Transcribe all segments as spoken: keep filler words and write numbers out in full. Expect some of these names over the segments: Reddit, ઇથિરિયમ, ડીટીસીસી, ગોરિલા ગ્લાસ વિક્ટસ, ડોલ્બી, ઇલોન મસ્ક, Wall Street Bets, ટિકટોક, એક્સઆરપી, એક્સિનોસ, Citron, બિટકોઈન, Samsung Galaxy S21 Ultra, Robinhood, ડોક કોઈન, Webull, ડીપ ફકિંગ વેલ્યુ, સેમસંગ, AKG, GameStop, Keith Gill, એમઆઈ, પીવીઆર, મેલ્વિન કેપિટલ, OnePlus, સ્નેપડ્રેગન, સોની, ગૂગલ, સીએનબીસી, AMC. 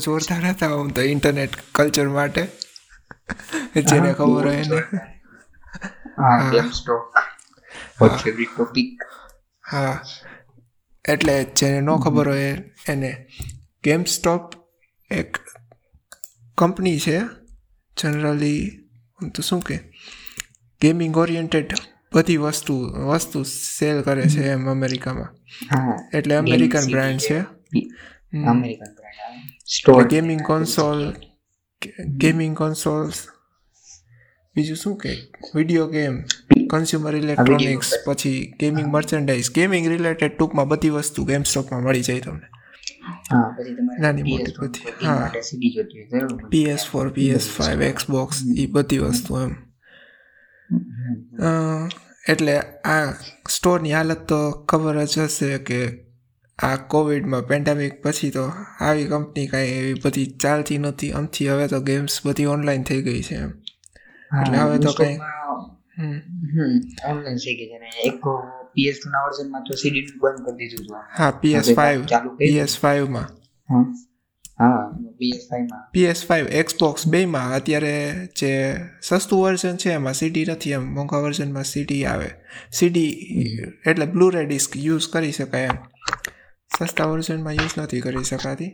બહુ જોરદાર હતા આમ તો ઇન્ટરનેટ કલ્ચર માટે, જેને ખબર હોય એને. હા GameStop વચ્ચે બી ટોપિક. હા એટલે જેને ન ખબર હોય એને, GameStop એક કંપની છે જનરલી આમ તો શું કે ગેમિંગ ઓરિએન્ટેડ બધી વસ્તુ વસ્તુ સેલ કરે છે એમ અમેરિકામાં. એટલે અમેરિકન બ્રાન્ડ છે, American brand. Gaming console, gaming consoles, બીજું શું કે વિડીયો ગેમ, કન્ઝ્યુમર ઇલેક્ટ્રોનિક્સ, પછી ગેમિંગ મર્ચેન્ડાઇઝ, ગેમિંગ રિલેટેડ ટૂંકમાં બધી વસ્તુ GameStopમાં મળી જાય તમને. નાની મોટી બધી. હા P S four, P S five, Xbox, એ બધી વસ્તુ એમ. એટલે આ સ્ટોરની હાલત તો ખબર જ હશે કે આ કોવિડમાં પેન્ડેમિક પછી તો આવી કંપની કાંઈ એવી બધી ચાલતી નથી આમથી. હવે તો ગેમ્સ બધી ઓનલાઈન થઈ ગઈ છે એમ. એટલે હવે તો કંઈ ઓનલાઈન થઈ ગઈ છે. એક પી એસ ટુ ના વર્ઝનમાં તો સીડી બંધ કરી દીધું હતું. હા P S five, P S five માં. હા પી એસ ફાઇવ, એક્સબોક્સ બેમાં અત્યારે જે સસ્તું વર્ઝન છે એમાં સીડી નથી, એમ મોંઘા વર્ઝનમાં સીડી આવે. સીડી એટલે બ્લુરે ડિસ્ક યુઝ કરી શકાય એમ, સસ્તા વર્ઝનમાં યુઝ નથી કરી શકાતી.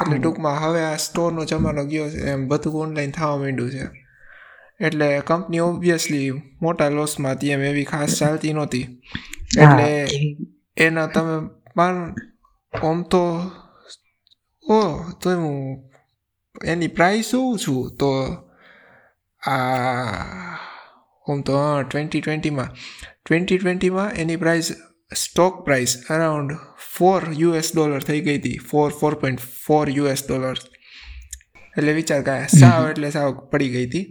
એટલે ટૂંકમાં હવે આ સ્ટોરનો જમાનો ગયો છે એમ, બધું ઓનલાઈન થવા માંડ્યું છે. એટલે કંપની ઓબ્વિયસલી મોટા લોસમાં હતી એમ, એવી ખાસ ચાલતી નહોતી. એટલે એના તમે પણ ઓમ તો ઓ તો હું એની પ્રાઇસ જોઉં છું તો આ હું તો ટ્વેન્ટી ટ્વેન્ટીમાં ટ્વેન્ટી ટ્વેન્ટીમાં એની price, stock price around four US dollar થઈ ગઈ હતી. Four four point four US dollar એટલે વિચાર કાંઈ સાવ એટલે સાવ પડી ગઈ હતી.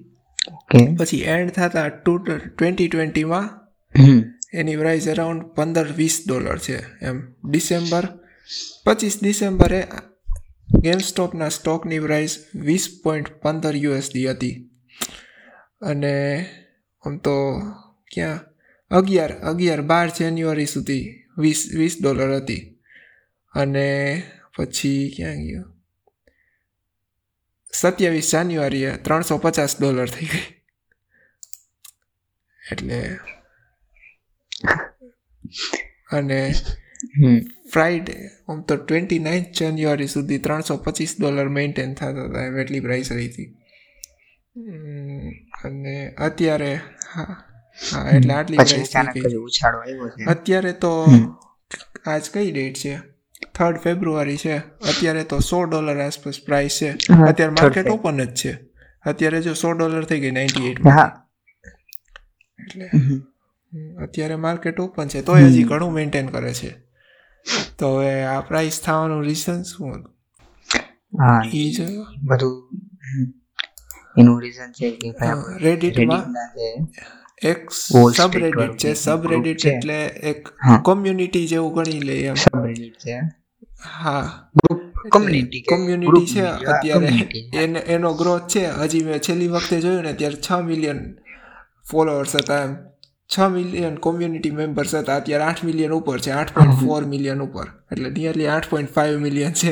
પછી એન્ડ થતા ટુ ટ્વેન્ટી ટ્વેન્ટીમાં એની પ્રાઇસ અરાઉન્ડ પંદર વીસ ડોલર છે એમ. ડિસેમ્બર પચીસ ડિસેમ્બરે GameStopના સ્ટોકની પ્રાઇસ વીસ પોઈન્ટ પંદર યુએસડી હતી. અને આમ તો ક્યાં અગિયાર અગિયાર બાર જાન્યુઆરી સુધી વીસ વીસ ડોલર હતી. અને પછી ક્યાં ગયું, સત્યાવીસ જાન્યુઆરીએ ત્રણસો પચાસ ડોલર થઈ ગઈ. એટલે અને ફ્રાઈડે આમ તો ટ્વેન્ટી નાઇન્થ જાન્યુઆરી સુધી ત્રણસો પચીસ ડોલર મેન્ટેન થતા હતા એમ, એટલી પ્રાઇસ રહી હતી. અને અત્યારે હા હા એટલે આટલી પ્રાઇસ અત્યારે તો આજ કઈ ડેટ છે, થર્ડ ફેબ્રુઆરી છે. અત્યારે તો સો ડોલર આસપાસ પ્રાઇસ છે. અત્યારે માર્કેટ ઓપન જ છે. અત્યારે જો સો ડોલર થઈ ગઈ નાઇન્ટી એઇટમાં, એટલે અત્યારે માર્કેટ ઓપન છે તો હજી ઘણું મેન્ટેન કરે છે. તો હવે આ પ્રાઇસ થવાનું રીઝન શું હતું? હા એ જ બધું એનું રીઝન છે કે રેડિટમાં એક સબરેડિટ છે. સબરેડિટ એટલે એક કોમ્યુનિટી જેવું ગણી લે એમ. સબરેડિટ છે હા, કોમ્યુનિટી કોમ્યુનિટી છે. અત્યારે એનો ગ્રોથ છે. હજી મેં છેલ્લી વખતે જોયું ને ત્યારે છ મિલિયન ફોલોઅર્સ હતા એમ. છ મિલિયન કોમ્યુનિટી મેમ્બર્સ હતા. અત્યારે આઠ મિલિયન ઉપર છે, આઠ પોઈન્ટ ફોર મિલિયન ઉપર. એટલે નિયરલી આઠ પોઈન્ટ ફાઈવ મિલિયન છે.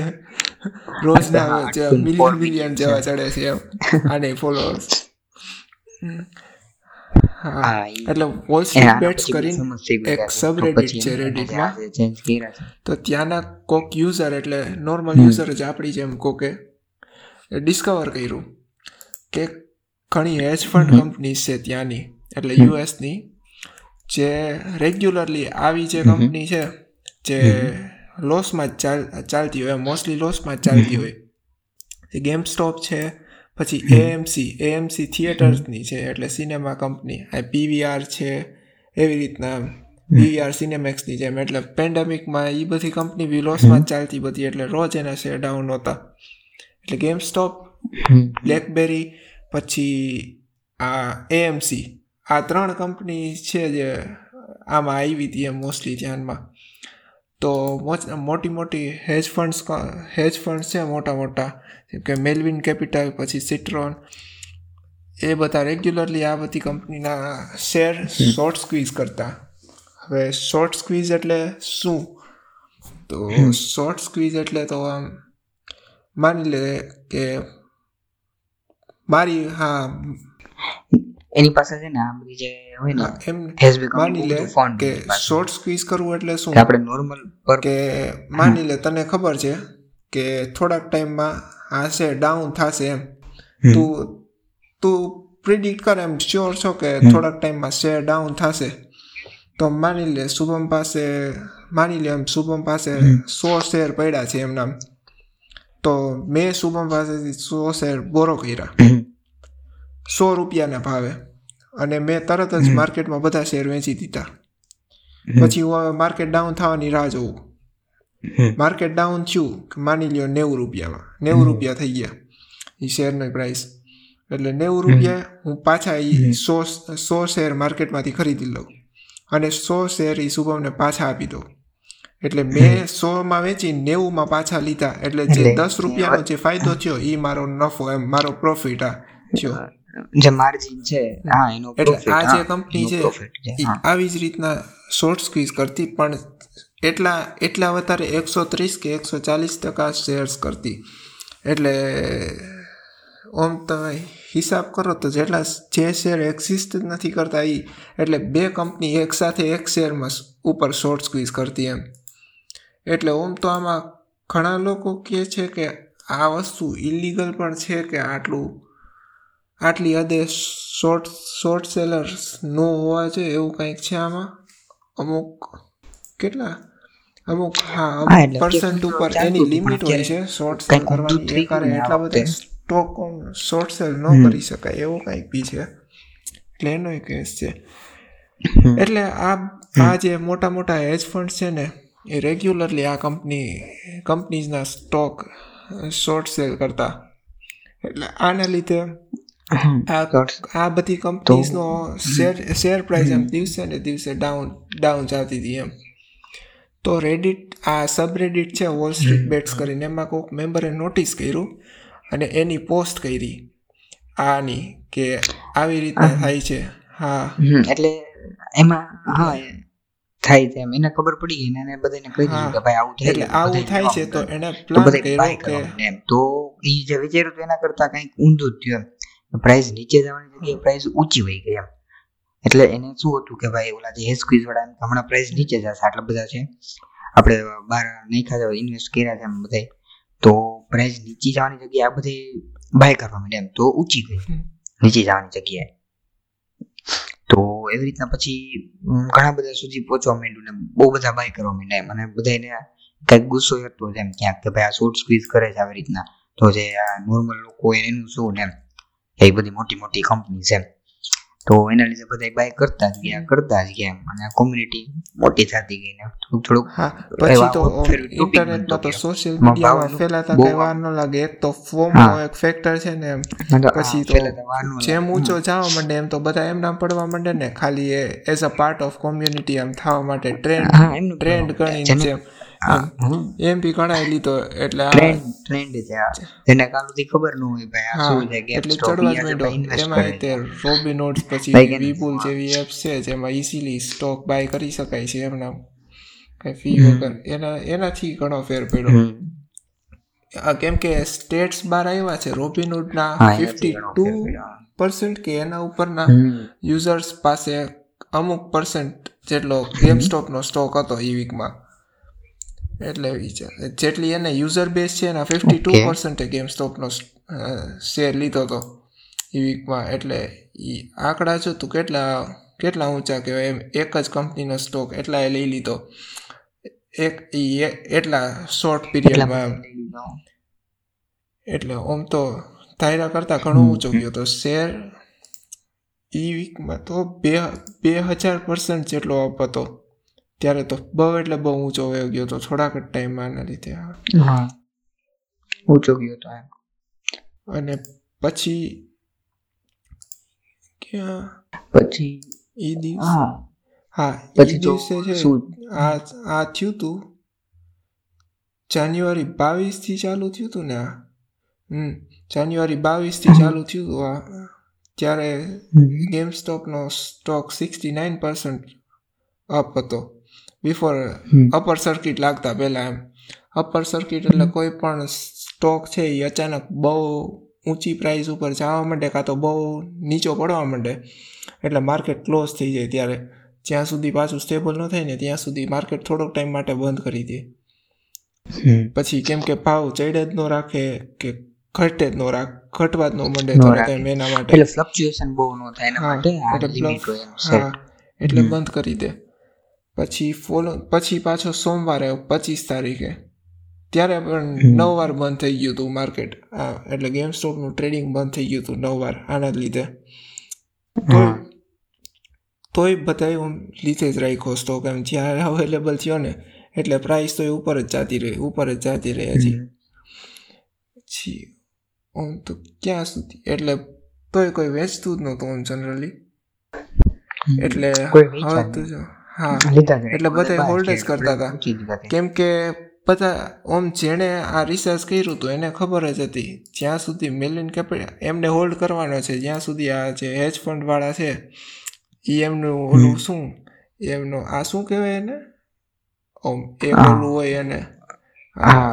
રોજના મિલિયન મિલિયન જેવા ચડે છે એમ આને ફોલોઅર્સ. હા એટલે Wall Street Bets કરીને એક સબરેડિટ છે રેડિટમાં. તો ત્યાંના કોક યુઝર એટલે નોર્મલ યુઝર જ આપણી જેમ કોકે ડિસ્કવર કર્યું કે ઘણી હેજ ફંડ કંપનીઝ છે ત્યાંની, એટલે યુએસની, જે રેગ્યુલરલી આવી જે કંપની છે જે લોસમાં જ ચાલતી હોય, મોસ્ટલી લોસમાં જ ચાલતી હોય. જે GameStop છે, પછી A M C, A M C થિયેટર્સની છે એટલે સિનેમા કંપની. આ પીવીઆર છે એવી રીતના, પીવીઆર સિનેમેક્સની જેમ. એટલે પેન્ડેમિકમાં એ બધી કંપની બી લોસમાં જ ચાલતી બધી, એટલે રોજ એના શેર ડાઉન હતા. એટલે GameStop, બ્લેકબેરી, પછી આ A M C, આ ત્રણ કંપની છે જે આમાં આવી હતી એમ મોસ્ટલી ધ્યાનમાં. તો મોટી મોટી હેજ ફંડ્સ હેજ ફંડ્સ છે મોટા મોટા, જેમ કે મેલ્વિન કેપિટલ, પછી સિટ્રોન, એ બધા રેગ્યુલરલી આ બધી કંપનીના શેર શોર્ટ સ્ક્વીઝ કરતા. હવે શોર્ટ સ્ક્વીઝ એટલે શું? તો શોર્ટ સ્ક્વીઝ એટલે તો આમ માની લે કે મારી હા એની પાસે છે ને આમરી જે હોય ને એમ માની લે કે શોર્ટ સ્ક્વીઝ કરવું એટલે શું આપણે નોર્મલ પર કે માની લે તને ખબર છે કે થોડાક ટાઈમમાં આ છે ડાઉન થશે એમ તું તું પ્રિડિક્ટ કર એમ શ્યોર છો કે થોડાક ટાઈમમાં શેર ડાઉન થશે તો માની લે શુભમ પાસે માની લે એમ શુભમ પાસે સો શેર પડ્યા છે એમ નામ તો મેં શુભમ પાસેથી સો શેર બોરો કર્યા સો રૂપિયાના ભાવે અને મેં તરત જ માર્કેટમાં બધા શેર વેચી દીધા પછી હું માર્કેટ ડાઉન થવાની રાહ જોઉં માર્કેટ ડાઉન થયું માની લ્યો નેવું રૂપિયામાં નેવું રૂપિયા થઈ ગયા એ શેરની પ્રાઇસ એટલે નેવું રૂપિયા હું પાછા એ સો સો શેર માર્કેટમાંથી ખરીદી લઉં અને સો શેર એ શુભમને પાછા આપી દઉં એટલે મેં સો માં વેચી નેવું માં પાછા લીધા એટલે જે દસ રૂપિયાનો જે ફાયદો થયો એ મારો નફો એમ મારો પ્રોફિટ આ થયો જે માર્જિન છે હા એનો એટલે આ જે કંપની છે આવી જ રીતના શોર્ટ સ્ક્વીઝ કરતી પણ એટલા એટલા વધારે એકસો ત્રીસ કે એકસો ચાલીસ ટકા શેર્સ કરતી એટલે ઓમ તમે હિસાબ કરો તો જેટલા જે શેર એક્ઝિસ્ટ નથી કરતા એ એટલે બે કંપની એક સાથે એક શેરમાં ઉપર શોર્ટ સ્ક્વીઝ કરતી એમ એટલે ઓમ તો આમાં ઘણા લોકો કહે છે કે આ વસ્તુ ઇલીગલ પણ છે કે આટલું આટલી હદે શોર્ટ શોર્ટ સેલર્સ ન હોવા જોઈએ એવું કંઈક છે આમાં અમુક કેટલા અમુક હા અમુક પર્સન્ટ ઉપર એની લિમિટ હોય છે શોર્ટ સેલ કરવાની એ કારણે એટલા બધા સ્ટોક શોર્ટ સેલ ન કરી શકાય એવું કંઈક બી છે એટલે એનો એક કેસ છે એટલે આ આ જે મોટા મોટા હેજ ફંડ છે ને એ રેગ્યુલરલી આ કંપની કંપનીઝના સ્ટોક શોર્ટ સેલ કરતા એટલે આના લીધે આ બધી કંપનીઝનો શેર શેર પ્રાઇસ એમ દિવસે ને દિવસે ડાઉન ડાઉન જતી હતી એમ તો રેડિટ આ સબરેડિટ છે વોલ સ્ટ્રીટ બેટ્સ કરીને એમાં કોઈક મેમ્બરે નોટિસ કર્યું અને એની પોસ્ટ કરી આની કે આવી રીતે થાય છે હા એટલે એમાં હા થાય છે એને ખબર પડી ગઈ ને બધાને કહી દીધું કે ભાઈ આવું થાય એટલે આવું થાય છે તો એને પ્લાન કર્યો કે એમ તો ઈ જે વિચાર્યું તો એના કરતાં કંઈક ઊંધું થયું એમ પ્રાઇસ નીચે જવાની જગ્યાએ પ્રાઇસ ઊંચી વહી ગઈ એમ એટલે એને શું હતું કે ભાઈ ઓલા જે હેજ સ્ક્વીઝ વાળા એમ હમણાં પ્રાઇસ નીચે જશે આટલા બધા છે આપણે બહાર નહીં ખાતા ઇન્વેસ્ટ કર્યા છે એમ બધા તો પ્રાઇસ નીચે જવાની જગ્યાએ આ બધી બાય કરવા માંડે એમ તો ઊંચી ગઈ નીચે જવાની જગ્યાએ તો એવી રીતના પછી ઘણા બધા સુધી પહોંચવા માંડ્યું ને બહુ બધા બાય કરવા માંડ્યા એમ અને બધાને કંઈક ગુસ્સો હતો એમ ક્યાંક કે ભાઈ આ શોર્ટ સ્ક્વીઝ કરે છે આવી રીતના તો જે આ નોર્મલ લોકો એનું શું ને એમ એ બધી મોટી મોટી કંપની છે તો એના લીધે બધા બાય કરતા જ ગયા કરતા જ ગયા એમ અને આ કોમ્યુનિટી મોટી થતી ગઈ ને થોડુંક થોડુંક ઇન્ટરનેટમાં તો સોશિયલ મીડિયામાં ફેલાતા વાર ન લાગે એક તો ફોર્મનો એક ફેક્ટર છે ને એમ પછી તો જેમ ઊંચો જવા માંડે એમ તો બધા એમ ના પડવા માંડે ને ખાલી એ as a part of community એમ થવા માટે ટ્રેન્ડ ટ્રેન્ડ ગણીને જેમ એમ બી ગણાવી લીધો એટલે ટ્રેન્ડ છે જેને કાલથી ખબર ન હોય ભાઈ આ શું છે એટલે ચડવા માંડો એમાં તે રોબિનહૂડ પછી Webull જેવી એપ્સ છે જેમાં ઈઝીલી સ્ટોક બાય કરી શકાય છે એમના કઈ ફી વગર એના એનાથી ઘણો ફેર પડ્યો કેમ કે સ્ટેટ્સ બહાર આવ્યા છે રોબિનહૂડના ફિફ્ટી ટુ પર્સન્ટ કે એના ઉપરના યુઝર્સ પાસે અમુક પર્સન્ટ જેટલો ગેમસ્ટોપનો સ્ટોક હતો ઈ વીકમાં એટલે જેટલી એને યુઝર બેઝ છે એના ફિફ્ટી ટુ પર્સન્ટે ગેમસ્ટોપનો શેર લીધો હતો ઈ વીકમાં એટલે એ આંકડા જો તું કેટલા કેટલા ઊંચા કહેવાય એમ એક જ કંપનીનો સ્ટોક એટલા એ લઈ લીધો એક એટલા શોર્ટ પીરિયડમાં એટલે આમ તો ધાર્યા કરતા ઘણો ઊંચો ગયો તો શેર ઈ વીકમાં તો બે બે હજાર પર્સન્ટ જેટલો અપ હતો ત્યારે તો બહુ એટલે બહુ ઊંચો વયો ગયો તો થોડાક જ ટાઈમમાં આના લીધે ઊંચો ગયો હતો અને પછી ક્યાં પછી એ દિવસ હા એ દિવસે છે આ આ થયું હતું જાન્યુઆરી બાવીસ થી ચાલુ થયું હતું ને આ હમ જાન્યુઆરી બાવીસ થી ચાલુ થયું હતું આ ત્યારે ગેમસ્ટોપનો stock sixty nine percent up હતો બિફોર અપર સર્કિટ લાગતા પહેલાં એમ અપર સર્કિટ એટલે કોઈ પણ સ્ટોક છે એ અચાનક બહુ ઊંચી પ્રાઇસ ઉપર જવા માંડે કાં તો બહુ નીચો પડવા માંડે એટલે માર્કેટ ક્લોઝ થઈ જાય, ત્યારે જ્યાં સુધી પાછું સ્ટેબલ ન થાય ને ત્યાં સુધી માર્કેટ થોડોક ટાઈમ માટે બંધ કરી દે. પછી કેમ કે ભાવ ચડે જ ન રાખે કે ઘટે જ ન રાખે, ઘટવા જ ન માંડે એના માટે, એટલે ફ્લક્ચ્યુએશન બહુ ન થાય એના માટે આ લિમિટ હોય એમ સેટ, એટલે બંધ કરી દે. પછી ફોલો પછી પાછો સોમવારે પચીસ તારીખે ત્યારે પણ નવ વાર બંધ થઈ ગયું હતું માર્કેટ, એટલે ગેમસ્ટોપનું ટ્રેડિંગ બંધ થઈ ગયું હતું નવ વાર આના જ લીધે. તોય બધાએ લીધે જ રાખ્યો સ્ટોક, એમ જ્યારે અવેલેબલ થયો ને એટલે પ્રાઇસ તો એ ઉપર જ જાતી રહી ઉપર જ જાતી રહી હજી છી આમ તો ક્યાં સુધી, એટલે તોય કોઈ વેચતું જ નહોતું આમ જનરલી, એટલે હવે તો જો હા એટલે બધા હોલ્ડ જ કરતા હતા કેમ કે બધા ઓમ જેણે આ રિસર્ચ કર્યું હતું એને ખબર જ હતી જ્યાં સુધી મેલિન કેપિટલ એમને હોલ્ડ કરવાનો છે, જ્યાં સુધી આ જે હેજ ફંડવાળા છે એ એમનું ઓલું શું એમનું આ શું કહેવાય એને ઓમ એ ઓલું હોય એને હા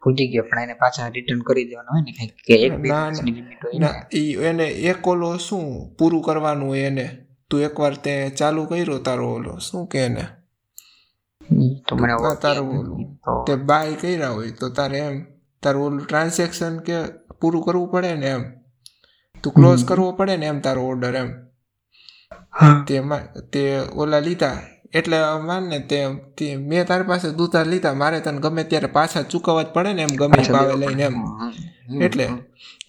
ભૂલી ગયો પણ એને પાછા રિટર્ન કરી દેવાનો હોય ને કંઈક કે એક બેની લિમિટ હોય ને એને એક ઓલો શું પૂરું કરવાનું હોય એને તું એકવાર તે ચાલુ કર્યો તારો ઓલો શું કે ને તારું ઓલું તે બાય કર્યા હોય તો તારે એમ તારું ઓલું ટ્રાન્ઝેક્શન કે પૂરું કરવું પડે ને એમ તું ક્લોઝ કરવો પડે ને એમ તારો ઓર્ડર એમ તેમાં તે ઓલા લીધા એટલે માન ને તે મેં તારી પાસે દૂધા લીધા મારે તને ગમે ત્યારે પાછા ચૂકવવા જ પડે ને એમ ગમે ભાવે લઈને એમ, એટલે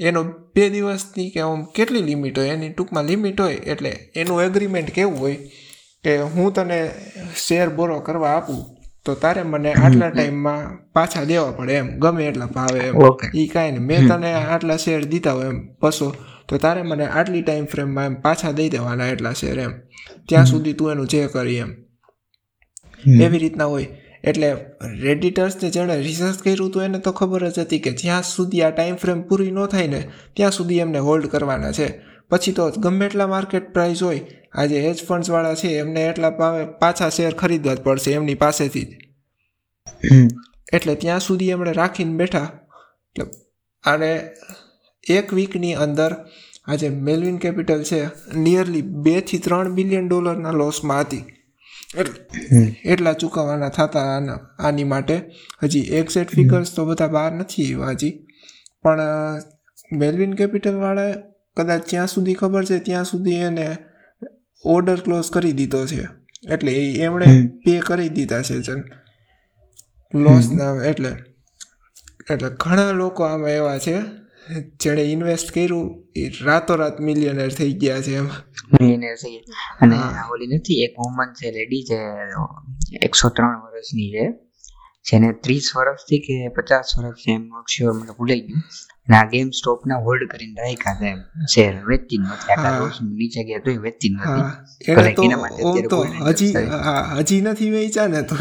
એનો બે દિવસની કે આમ કેટલી લિમિટ હોય એની ટૂંકમાં લિમિટ હોય એટલે એનું એગ્રીમેન્ટ કેવું હોય કે હું તને શેર બોરો કરવા આપું તો તારે મને આટલા ટાઈમમાં પાછા દેવા પડે એમ ગમે એટલા ભાવે એમ એ કાંઈ ને મેં તને આટલા શેર દીધા હોય એમ બસો તો તારે મને આટલી ટાઈમ ફ્રેમમાં એમ પાછા દઈ દેવાના એટલા શેર એમ ત્યાં સુધી તું એનું જે કરી એમ એવી રીતના હોય. એટલે રેડિટર્સને જેણે રિસર્ચ કર્યું હતું એને તો ખબર જ હતી કે જ્યાં સુધી આ ટાઈમ ફ્રેમ પૂરી ન થાય ને ત્યાં સુધી એમને હોલ્ડ કરવાના છે, પછી તો ગમે એટલા માર્કેટ પ્રાઇસ હોય આજે હેજ ફંડ્સવાળા છે એમને એટલા ભાવે પાછા શેર ખરીદવા જ પડશે એમની પાસેથી જ, એટલે ત્યાં સુધી એમણે રાખીને બેઠા. એટલે અને એક વીકની અંદર આજે મેલ્વિન કેપિટલ છે નિયરલી બેથી ત્રણ બિલિયન ડોલરના લોસમાં હતી, એટલા ચૂકવવાના થતા આની માટે. હજી એક્ઝેક્ટ ફિગર્સ તો બધા બહાર નથી એવા હજી, પણ મેલ્વિન કેપિટલવાળાએ કદાચ જ્યાં સુધી ખબર છે ત્યાં સુધી એને ઓર્ડર ક્લોઝ કરી દીધો છે, એટલે એમણે પે કરી દીધા છે લોસના. એટલે એટલે ઘણા લોકો આમાં એવા છે જેણે ઇન્વેસ્ટ કર્યું એ રાતોરાત મિલિયનેર થઈ ગયા છે એમ મિલિયનેર થઈ ગયા. અને ઓલી નથી એક વુમન છે લેડી જે એકસો ત્રણ વર્ષની છે જેને ત્રીસ વર્ષથી કે પચાસ વર્ષથી એમ નોટ શ્યોર મને ભૂલાઈ ગયું અને આ ગેમ સ્ટોપના હોલ્ડ કરીને રાખ્યા હતા એમ શેર વેચતી જ નથી, આટલા નીચે ગયા તો વેચતી જ નથી હજી નથી વેચ્યા ને તો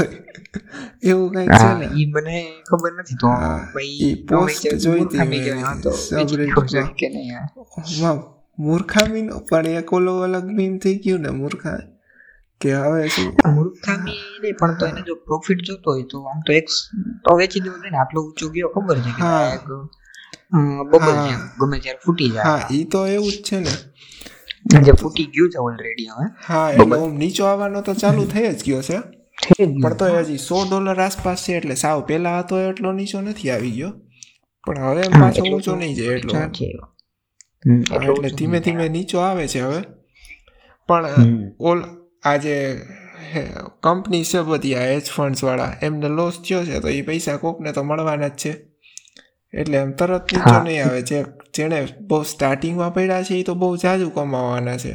એવું કઈ છે ને એ મને ખબર નથી તો પોસ્ટ જોઈતી કે નહીં મૂર્ખામી પણ એક ઓલો અલગ ભીમ થઈ ગયું ને મૂર્ખા કે હવે શું મૂર્ખામી નહીં પણ તો એને જો પ્રોફિટ જોતો હોય તો આમ તો એક તો વેચી દેવું જોઈએ ને આટલો ઊંચો ગયો ખબર છે કે એક બબલ ગમે ત્યારે ફૂટી જાય. હા એ તો એવું જ છે ને જે ફૂટી ગયું છે ઓલરેડી હવે હા એટલે નીચો આવવાનો તો ચાલુ થઈ જ ગયો છે પણ તો હજી સો ડોલર આસપાસ છે એટલે સાવ પેલા હતો એટલો નીચો નથી આવી ગયો પણ હવે પાછો ઊંચો નહીં જાય એટલો, એટલે ધીમે ધીમે નીચો આવે છે હવે. પણ ઓલ આ જે કંપની છે બધી આ હેજ ફંડ્સવાળા એમને લોસ થયો છે તો એ પૈસા કોકને તો મળવાના જ છે એટલે એમ તરત નીચો નહીં આવે છે, જેણે બહુ સ્ટાર્ટિંગમાં પડ્યા છે એ તો બહુ જાજુ કમાવાના છે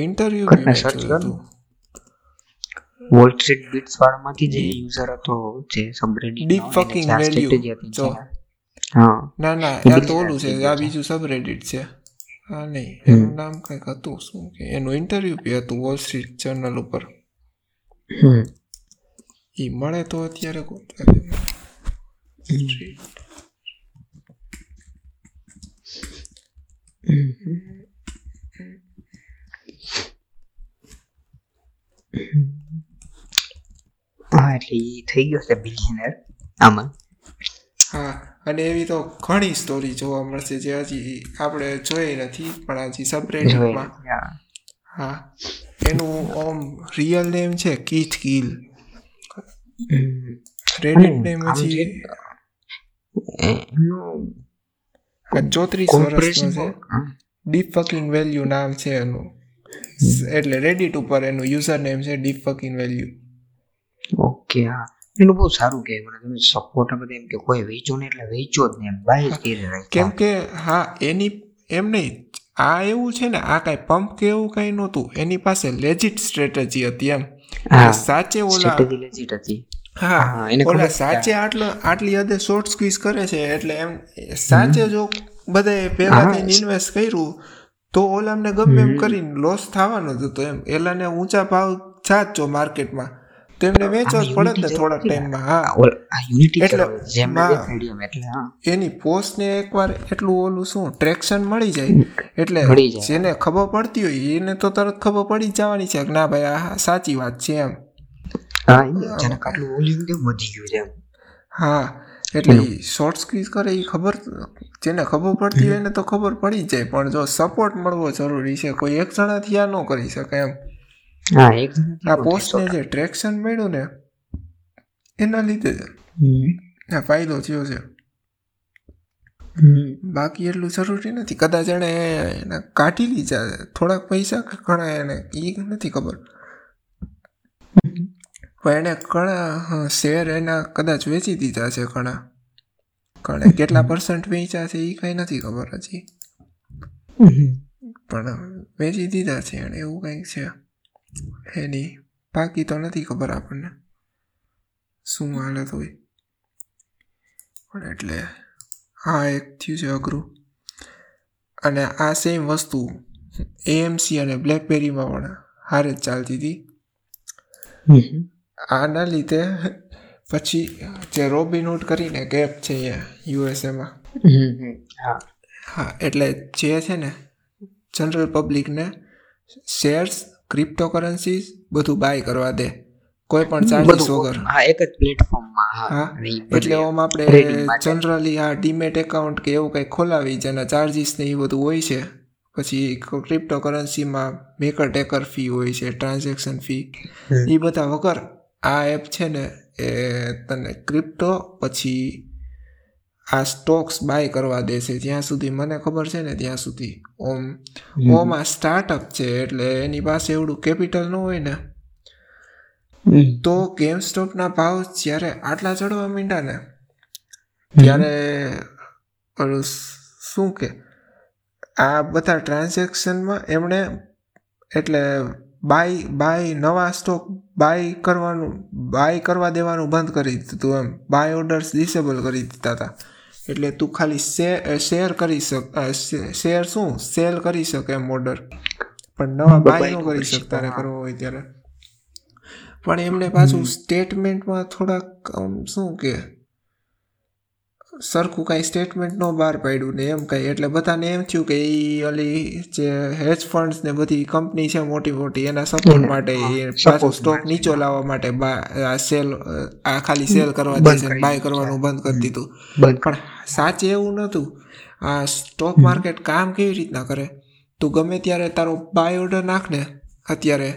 બીજું સબરેડિટ છે. હા નહીં એનું નામ કંઈક હતું શું કે એનું ઇન્ટરવ્યુ બી હતું વોલ સ્ટ્રીટ જર્નલ ઉપર ઈ મળે તો અત્યારે હા એટલે થઈ ગયો છે બિલિયનર આમાં. હા અને એવી તો ઘણી સ્ટોરી જોવા મળશે જે હજી આપણે જોઈ નથી પણ હજી સબરેડિટમાં. હા એનું ઓમ રિયલ નેમ છે કીથ ગિલ. રેડિટ નેમ હજી ચોત્રીસ વર્ષનો છે. ડીપ ફકિંગ વેલ્યુ નામ છે એનું. એટલે રેડિટ ઉપર એનું યુઝર નેમ છે ડીપ ફકિંગ વેલ્યુ. ઓકે હા એનું બહુ સારું કે મને સપોર્ટ બધે એમ કે કોઈ વેચો ને એટલે વેચો જ નહીં બાય જ કરી રહ્યા કેમ કે હા એની એમ નહીં આ એવું છે ને આ કાંઈ પંપ કે એવું કાંઈ નહોતું એની પાસે લેજિટ સ્ટ્રેટેજી હતી એમ સાચે ઓલા લેજિટ હતી હા ઓલા સાચે આટલો આટલી હદે શોર્ટ સ્ક્વીઝ કરે છે એટલે એમ સાચે જો બધે પહેલાથી ઇન્વેસ્ટ કર્યું તો ઓલામને ગમે એમ કરીને લોસ થવાનો જ હતો એમ એલાને ઊંચા ભાવ સાચો માર્કેટમાં તેમને વેચવા પડે ને થોડા ટાઈમમાં. હા એટલે એની પોસ્ટને એકવાર એટલું ઓલું શું ટ્રેક્શન મળી જાય એટલે જેને ખબર પડતી હોય એને તો તરત ખબર પડી જ જવાની છે કે ના ભાઈ આ સાચી વાત છે એમ. હા એટલે શોર્ટ સ્ક્વીઝ કરે એ ખબર જેને ખબર પડતી હોય એને તો ખબર પડી જ જાય પણ જો સપોર્ટ મળવો જરૂરી છે કોઈ એક જણાથી આ ન કરી શકે એમ. હા એક આ પોસ્ટને જે ટ્રેક્શન મળ્યું ને એના લીધે આ ફાયદો થયો છે બાકી એટલું જરૂરી નથી. કદાચ એને કાઢી લીધા થોડાક પૈસા ઘણા એને એ નથી ખબર પણ એને ઘણા શેર એના કદાચ વેચી દીધા છે ઘણા ઘણા કેટલા પર્સન્ટ વેચ્યા છે એ કંઈ નથી ખબર હજી પણ વેચી દીધા છે એને એવું કંઈક છે એની બાકી તો નથી ખબર આપણને શું હાલત હોય પણ એટલે આ એક થયું છે અઘરું. અને આ સેમ વસ્તુ એએમસી અને બ્લેકબેરીમાં પણ હારે જ ચાલતી હતી. આના લીધે પછી જે રોબિનહૂડ કરીને એક એપ છે યુએસએમાં હા એટલે જે છે ને જનરલ પબ્લિકને શેર્સ ક્રિપ્ટોકરન્સીસ બધું બાય કરવા દે કોઈ પણ ચાર્જીસ વગર. હા એક જ પ્લેટફોર્મમાં હા એટલે ઓમ આપણે જનરલી આ ડીમેટ એકાઉન્ટ કે એવું કંઈ ખોલાવી જેના ચાર્જીસ ને એ બધું હોય છે પછી ક્રિપ્ટોકરન્સીમાં મેકર ટેકર ફી હોય છે ટ્રાન્ઝેક્શન ફી એ બધા વગર આ એપ છે ને એ તને ક્રિપ્ટો પછી આ સ્ટોક્સ બાય કરવા દેશે જ્યાં સુધી મને ખબર છે ને ત્યાં સુધી. ઓમ ઓમ આ સ્ટાર્ટઅપ છે એટલે એની પાસે એવડું કેપિટલ ન હોય ને તો ગેમસ્ટોપના ભાવ જ્યારે આટલા ચડવા માંડ્યા ને ત્યારે શું કે આ બધા ટ્રાન્ઝેક્શનમાં એમણે એટલે બાય બાય નવા સ્ટોક બાય કરવાનું બાય કરવા દેવાનું બંધ કરી દીધું એમ બાય ઓર્ડર્સ ડિસેબલ કરી દીધા હતા એટલે તું ખાલી શેર કરી શક શેર શું સેલ કરી શકે એમ ઓર્ડર પણ નવા બાય ન કરી શકતા ને કરવો હોય ત્યારે પણ એમને પાછું સ્ટેટમેન્ટમાં થોડાક શું કે સરખું કાંઈ સ્ટેટમેન્ટ ન બહાર પાડ્યું ને એમ કાંઈ એટલે બધાને એમ થયું કે એ ઓલી જે હેજ ફંડ્સ ને બધી કંપની છે મોટી મોટી એના સપોર્ટ માટે પાછો સ્ટોક નીચો લાવવા માટે આ સેલ આ ખાલી સેલ કરવા દેશે બાય કરવાનું બંધ કરી દીધું. પણ સાચે એવું નહોતું. આ સ્ટોક માર્કેટ કામ કેવી રીતના કરે તું ગમે ત્યારે તારો બાય ઓર્ડર નાખ ને અત્યારે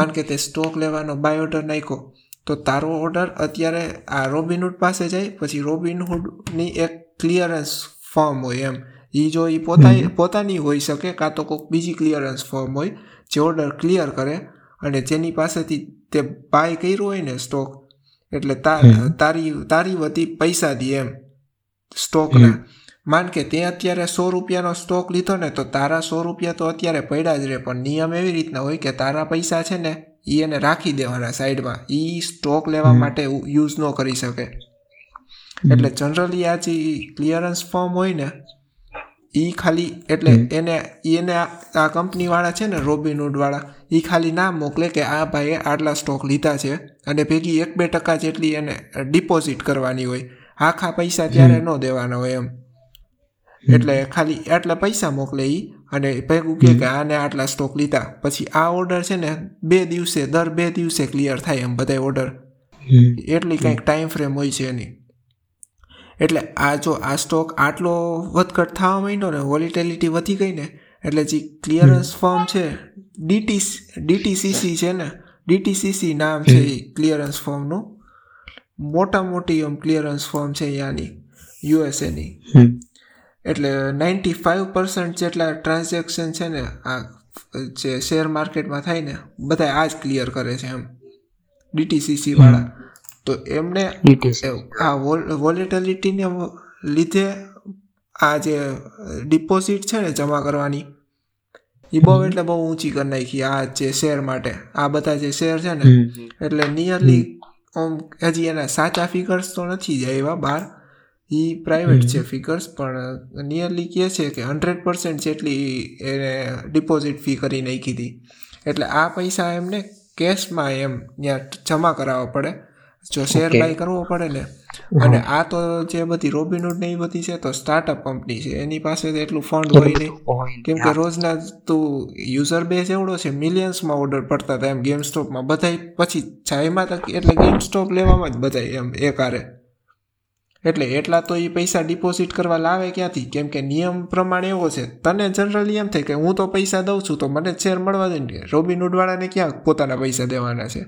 માન કે તે સ્ટોક લેવાનો બાય ઓર્ડર નાખ્યો તો તારો ઓર્ડર અત્યારે આ રોબિનહૂડ પાસે જાય પછી રોબિનહૂડની એક ક્લિયરન્સ ફોર્મ હોય એમ એ જો એ પોતા પોતાની હોઈ શકે કાં તો કોઈક બીજી ક્લિયરન્સ ફોર્મ હોય જે ઓર્ડર ક્લિયર કરે અને જેની પાસેથી તે બાય કર્યું હોય ને સ્ટોક એટલે તારી તારી વતી પૈસા દે એમ સ્ટોકના માન કે તે અત્યારે સો રૂપિયાનો સ્ટોક લીધો ને તો તારા સો રૂપિયા તો અત્યારે પડ્યા જ રહે પણ નિયમ એવી રીતના હોય કે તારા પૈસા છે ને એ એને રાખી દેવાના સાઈડમાં એ સ્ટોક લેવા માટે યુઝ ન કરી શકે એટલે જનરલી આ જે ક્લિયરન્સ ફોર્મ હોય ને એ ખાલી એટલે એને એને આ કંપનીવાળા છે ને રોબિનહૂડવાળા એ ખાલી ના મોકલે કે આ ભાઈએ આટલા સ્ટોક લીધા છે અને ભેગી એક બે ટકા જેટલી એને ડિપોઝિટ કરવાની હોય, આખા પૈસા ત્યારે ન દેવાના હોય એમ. એટલે ખાલી આટલા પૈસા મોકલે એ અને ભેગું કહે કે આને આટલા સ્ટોક લીધા, પછી આ ઓર્ડર છે ને બે દિવસે દર બે દિવસે ક્લિયર થાય એમ બધા ઓર્ડર, એટલી કંઈક ટાઈમ ફ્રેમ હોય છે એની. એટલે આ જો આ સ્ટોક આટલો વધઘટ થવા માંડ્યો ને, વોલિટેલિટી વધી ગઈ ને, એટલે જે ક્લિયરન્સ ફોર્મ છે ડીટી ડીટીસીસી છે ને, ડીટીસીસી નામ છે એ ક્લિયરન્સ ફોર્મનું, મોટા મોટી એમ ક્લિયરન્સ ફોર્મ છે યાની યુએસએની. એટલે નાઇન્ટી ફાઇવ પર્સન્ટ જેટલા ટ્રાન્ઝેક્શન છે ને આ જે શેર માર્કેટમાં થાય ને બધા આ જ ક્લિયર કરે છે એમ ડીટીસીસી વાળા. તો એમને આ વોલેટિલિટીને લીધે આ જે ડિપોઝિટ છે ને જમા કરવાની એ બહુ એટલે બહુ ઊંચી કરી નાખી આ જે શેર માટે, આ બધા જે શેર છે ને. એટલે નિયરલી ઓમ હજી એના સાચા ફિગર્સ તો નથી જ આવ્યા બહાર, એ પ્રાઇવેટ છે ફિગર્સ, પણ નિયરલી કહે છે કે હંડ્રેડ પર્સન્ટ જેટલી એને ડિપોઝિટ ફી કરી નાખી હતી. એટલે આ પૈસા એમને કેશમાં એમ ત્યાં જમા કરાવવા પડે જો શેર બાય કરવો પડે ને. અને આ તો જે બધી રોબિનહૂડ ને એ બધી છે તો સ્ટાર્ટઅપ કંપની છે, એની પાસે તો એટલું ફંડ હોય નહીં, કેમ કે રોજના તું યુઝર બેઝ એવડો છે, મિલિયન્સમાં ઓર્ડર પડતા હતા એમ ગેમસ્ટોપમાં બધાય, પછી છાયમાં તક એટલે ગેમસ્ટોપ લેવામાં જ બધાય એમ એકારે. એટલે એટલા તો એ પૈસા ડિપોઝિટ કરવા લાવે ક્યાંથી, કેમ કે નિયમ પ્રમાણે એવો છે. તને જનરલી એમ થાય કે હું તો પૈસા દઉં છું તો મને શેર મળવા દે ને, રોબિનહૂડ વાળાને ક્યાં પોતાના પૈસા દેવાના છે.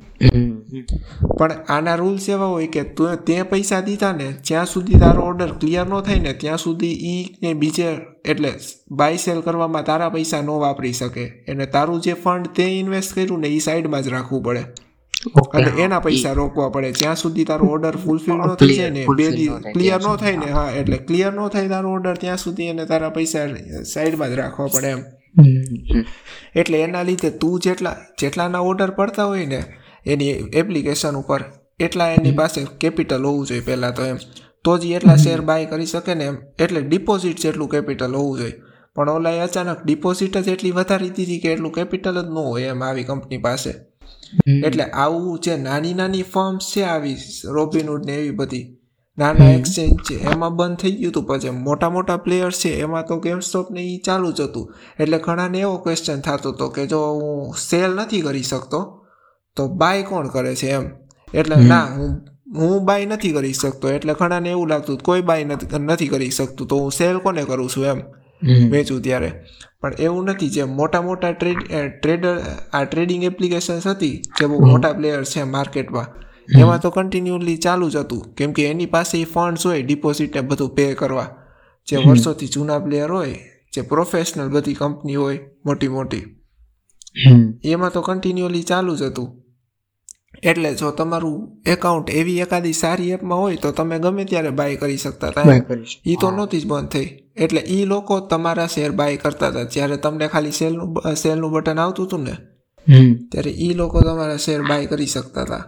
પણ આના રૂલ્સ એવા હોય કે તું તે પૈસા દીધા ને જ્યાં સુધી તારો ઓર્ડર ક્લિયર ન થાય ને ત્યાં સુધી એ ને બીજે એટલે બાય સેલ કરવામાં તારા પૈસા ન વાપરી શકે, એને તારું જે ફંડ તે ઇન્વેસ્ટ કર્યું ને એ સાઈડમાં જ રાખવું પડે અને એના પૈસા રોકવા પડે જ્યાં સુધી તારો ઓર્ડર ફૂલફિલ ન થઈ જાય ને, બે દિવસ ક્લિયર ન થાય ને, હા એટલે ક્લિયર ન થાય તારો ઓર્ડર ત્યાં સુધી એને તારા પૈસા સાઈડમાં જ રાખવા પડે એમ. એટલે એના લીધે તું જેટલા જેટલાના ઓર્ડર પડતા હોય ને એની એપ્લિકેશન ઉપર એટલા એની પાસે કેપિટલ હોવું જોઈએ પહેલાં તો એમ, તો જ એટલા શેર બાય કરી શકે ને એમ. એટલે ડિપોઝિટ જેટલું કેપિટલ હોવું જોઈએ, પણ ઓલાએ અચાનક ડિપોઝિટ જ એટલી વધારી દીધી કે એટલું કેપિટલ જ ન હોય એમ આવી કંપની પાસે. એટલે આવું જે નાની નાની ફર્મ્સ છે આવી રોબિનહૂડ ને એવી બધી, નાના એક્સચેન્જ છે એમાં બંધ થઈ ગયું હતું, પછી મોટા મોટા પ્લેયર્સ છે એમાં તો ગેમસ્ટોપને એ ચાલુ જ હતું. એટલે ઘણાને એવો ક્વેશ્ચન થતો હતો કે જો હું સેલ નથી કરી શકતો તો બાય કોણ કરે છે એમ, એટલે ના હું હું બાય નથી કરી શકતો, એટલે ઘણાને એવું લાગતું કોઈ બાય નથી કરી શકતું તો હું સેલ કોને કરું છું એમ વેચું ત્યારે. પણ એવું નથી, જે મોટા મોટા ટ્રેડ ટ્રેડર આ ટ્રેડિંગ એપ્લિકેશન્સ હતી જે બહુ મોટા પ્લેયર્સ છે માર્કેટમાં એમાં તો કન્ટિન્યુઅલી ચાલુ જ હતું, કેમ કે એની પાસે ફંડ્સ હોય ડિપોઝિટને બધું પે કરવા, જે વર્ષોથી જૂના પ્લેયર હોય, જે પ્રોફેશનલ બધી કંપની હોય મોટી મોટી, એમાં તો કન્ટિન્યુઅલી ચાલુ જ હતું. એટલે જો તમારું એકાઉન્ટ એવી એકાદી સારી એપમાં હોય તો તમે ગમે ત્યારે બાય કરી શકતા હતા, એ તો નહોતી જ બંધ થઈ. એટલે એ લોકો તમારા શેર બાય કરતા હતા જ્યારે તમને ખાલી સેલનું સેલનું બટન આવતું હતું ને ત્યારે એ લોકો તમારા શેર બાય કરી શકતા હતા.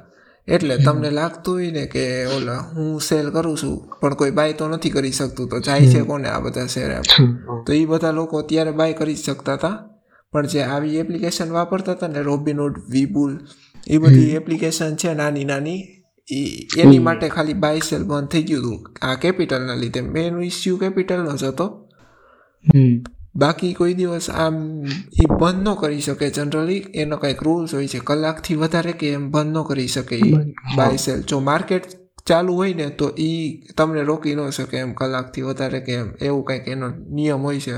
એટલે તમને લાગતું હોય ને કે ઓલા હું સેલ કરું છું પણ કોઈ બાય તો નથી કરી શકતું, તો જાય છે કોને આ બધા શેર એપ, તો એ બધા લોકો ત્યારે બાય કરી શકતા હતા. પણ જે આવી એપ્લિકેશન વાપરતા હતા ને રોબિનહૂડ, વીબુલ, એ બધી એપ્લિકેશન છે નાની નાની, એની માટે ખાલી બાય સેલ બંધ થઈ ગયું હતું આ કેપિટલના લીધે. મેન ઇસ્યુ કેપિટલનો જ હતો, બાકી કોઈ દિવસ આમ એ બંધ ન કરી શકે જનરલી, એનો કંઈક રૂલ્સ હોય છે કલાકથી વધારે કે એમ બંધ ન કરી શકે એ બાય સેલ. જો માર્કેટ ચાલુ હોય ને તો એ તમને રોકી ન શકે એમ કલાકથી વધારે કે એમ, એવું કંઈક એનો નિયમ હોય છે.